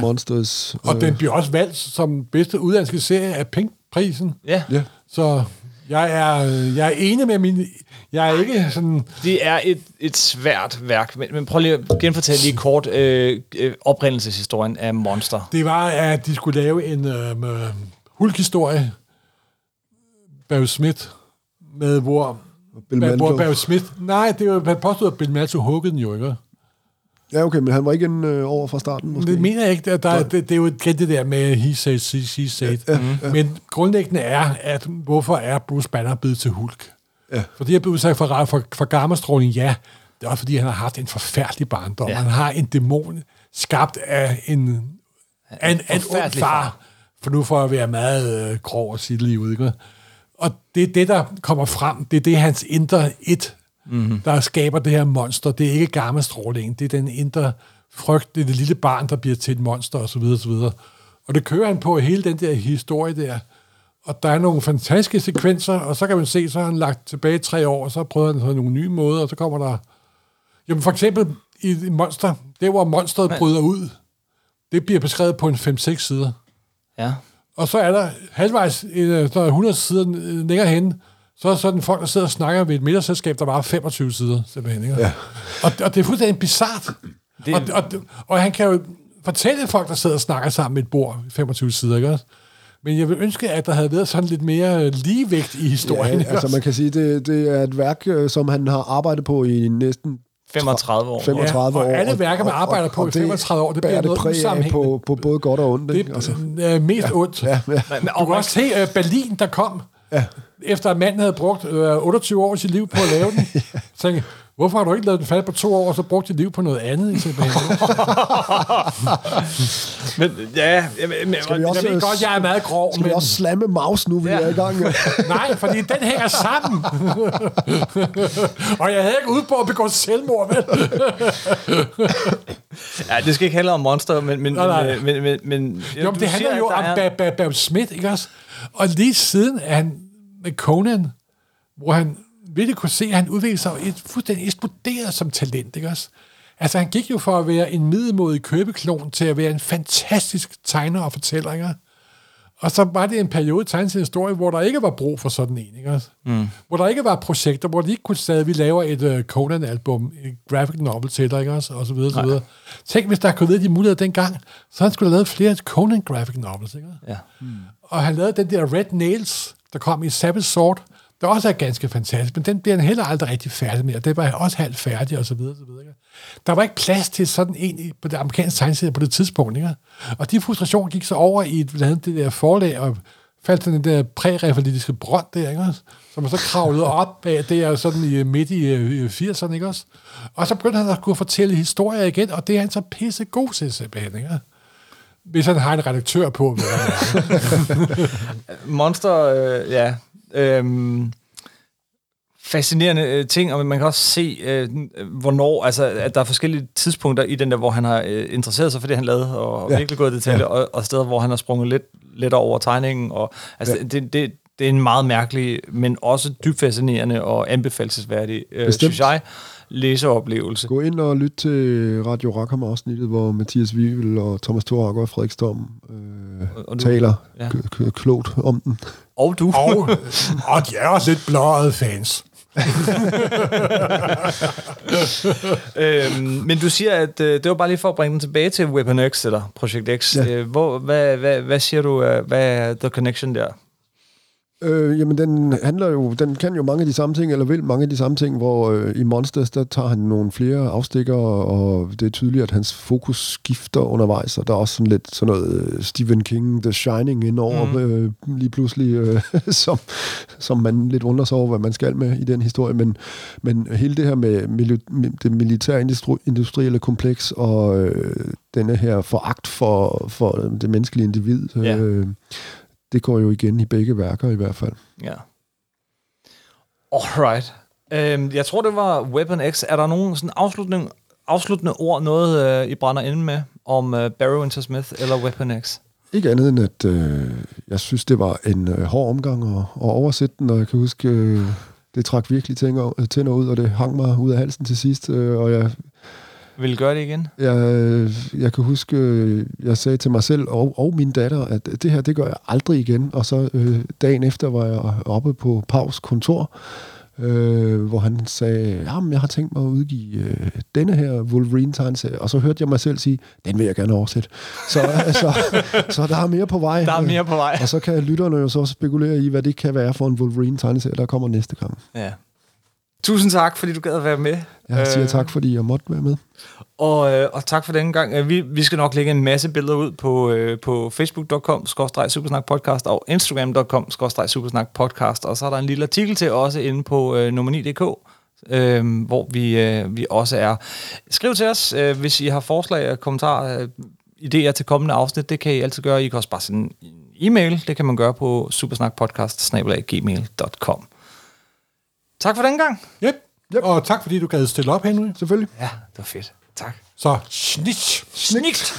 monsters. Og den bliver også valgt som bedste udlandske serie af Pink-prisen. Ja. Så... Jeg er enig med min... Jeg er ikke sådan... Det er et svært værk, men prøv lige at genfortælle lige kort oprindelseshistorien af Monster. Det var, at de skulle lave en Hulk-historie, Barry Smith, med hvor Barry Smith... Nej, det var, han påstod, at Bill Matto huggede den jo, ikke? Ja, okay, men han var ikke en over fra starten, måske? Det mener jeg ikke. Det er jo igen det der med he said, she said. Ja, ja. Men grundlæggende er, at hvorfor er Bruce Banner blevet til Hulk? Ja. Fordi jeg blev udsagt for gammastråling, ja. Det er også, fordi han har haft en forfærdelig barndom. Ja. Han har en dæmon skabt af en ung far. For nu får jeg være meget grov og sidde i udgået. Og det er det, der kommer frem. Det er det, hans indre et, der skaber det her monster. Det er ikke gammastrålingen. Det er den indre frygt. Det er det lille barn, der bliver til et monster, osv. Og det kører han på hele den der historie der. Og der er nogle fantastiske sekvenser, og så kan man se, så har han lagt tilbage 3 år, og så prøver han sådan nogle nye måder, og så kommer der... Jamen for eksempel i Monster, det hvor monsteret bryder ud, det bliver beskrevet på en 5-6 sider. Ja. Og så er der halvvejs, når 100 sider længere henne, så er sådan folk, der sidder og snakker ved et middagsselskab, der bare 25 sider, simpelthen. Ja. Og det er fuldstændig bizarrt. Og han kan jo fortælle folk, der sidder og snakker sammen med et bord, 25 sider, ikke også? Men jeg vil ønske, at der havde været sådan lidt mere ligevægt i historien. Ja, altså man kan sige, det er et værk, som han har arbejdet på i næsten 35 år. 35 år. Og alle værker, man arbejder på i 35 år, det bliver noget usammenhængende. På både godt og ondt. Ikke? Det er mest ondt. Ja, ja. Du kan også se Berlin, der kom, efter at manden havde brugt 28 år af sit liv på at lave den. Ja. Tænkte, hvorfor har du ikke lavet den færdig på 2 år, og så brugt dit liv på noget andet? Men ja, jeg ved godt, jeg er meget grov. Skal vi også slamme Maus nu, vi er i gang? Nej, fordi den hænger sammen. Og jeg havde ikke ud på at begå selvmord, vel? Ja, det skal ikke handle om monster, men jo, det handler jo om Barry Smith, ikke også? Og lige siden han med Conan, hvor han virkelig kunne se, at han udviklede sig fuldstændig eksploderet som talent, ikke også? Altså, han gik jo for at være en middelmådig købeklon til at være en fantastisk tegner og fortæller, ikke? Og så var det en periode i tegneseriehistorie, hvor der ikke var brug for sådan en, ikke også? Mm. Hvor der ikke var projekter, hvor de ikke kunne sige, at vi laver et Conan-album, et graphic novel til dig, ikke også? Og så videre, så videre. Tænk, hvis der kunne vide de muligheder dengang, så han skulle have lavet flere Conan graphic novels, ikke? Ja. Mm. Og han lavede den der Red Nails, der kom i Savage Sword, der også er ganske fantastisk, men den bliver han heller aldrig rigtig færdig med, og det var også halvt færdig, og så videre, så videre. Der var ikke plads til sådan en på det amerikanske tegneserie på det tidspunkt, ikke? Og de frustrationer gik så over i det der forlag, og faldt den der præreferitiske brønd der, ikke? Som så kravlede op bag det, og sådan i midt i 80'erne, ikke også? Og så begyndte han at kunne fortælle historier igen, og det er han så pisse god til, simpelthen, ikke? Hvis han har en redaktør på. Monster, ja... fascinerende ting, og man kan også se hvornår, altså at der er forskellige tidspunkter i den der, hvor han har interesseret sig for det han lavede, og virkelig gået i detaljer, og steder hvor han har sprunget lidt over tegningen, og altså det er en meget mærkelig, men også dybt fascinerende og anbefalesværdig, synes jeg, læseoplevelse. Gå ind og lyt til Radio Rackham-afsnittet, hvor Mathias Wivel og Thomas Thorager og Frederik Storm taler klogt om den. Og du. Og de er også lidt blåede fans. Men du siger, at det var bare lige for at bringe den tilbage til Weapon X, eller Projekt X. Ja. Hvad siger du, hvad er the connection der? Jamen, den kan jo mange af de samme ting, eller vil mange af de samme ting, hvor i Monsters, der tager han nogle flere afstikker, og det er tydeligt, at hans fokus skifter undervejs, og der er også sådan lidt sådan noget Stephen King, The Shining indover, lige pludselig, som man lidt undrer sig over, hvad man skal med i den historie, men hele det her med det militærindustrielle kompleks, og denne her foragt for det menneskelige individ, det går jo igen i begge værker i hvert fald. Ja. Alright. Jeg tror, det var Weapon X. Er der nogen sådan afsluttende ord, noget I brænder inde med, om Barry Windsor-Smith eller Weapon X? Ikke andet end, at jeg synes, det var en hård omgang at oversætte den, og jeg kan huske, det trak virkelig tænder ud, og det hang mig ud af halsen til sidst, og jeg... Vil gøre det igen? Jeg kan huske, jeg sagde til mig selv og min datter, at det her, det gør jeg aldrig igen. Og så dagen efter var jeg oppe på Pavs kontor hvor han sagde, jamen jeg har tænkt mig at udgive denne her Wolverine-tegneserie, og så hørte jeg mig selv sige, den vil jeg gerne oversætte. Så der er mere på vej. Der er mere på vej. Og så kan lytterne jo så spekulere i, hvad det kan være for en Wolverine-tegneserie, der kommer næste gang. Ja. Tusind tak, fordi du gad at være med. Jeg siger tak, fordi jeg måtte være med. Og tak for denne gang. Vi skal nok lægge en masse billeder ud på facebook.com/supersnakpodcast og instagram.com/supersnakpodcast. Og så er der en lille artikel til også inde på nummer9.dk, hvor vi også er. Skriv til os, hvis I har forslag og kommentarer, idéer til kommende afsnit. Det kan I altid gøre. I kan også bare sende en e-mail. Det kan man gøre på supersnakpodcast@gmail.com. Tak for den gang. Yep. Og tak fordi du gad stille op, Henry. Selvfølgelig. Ja, det var fedt. Tak. Så snitch.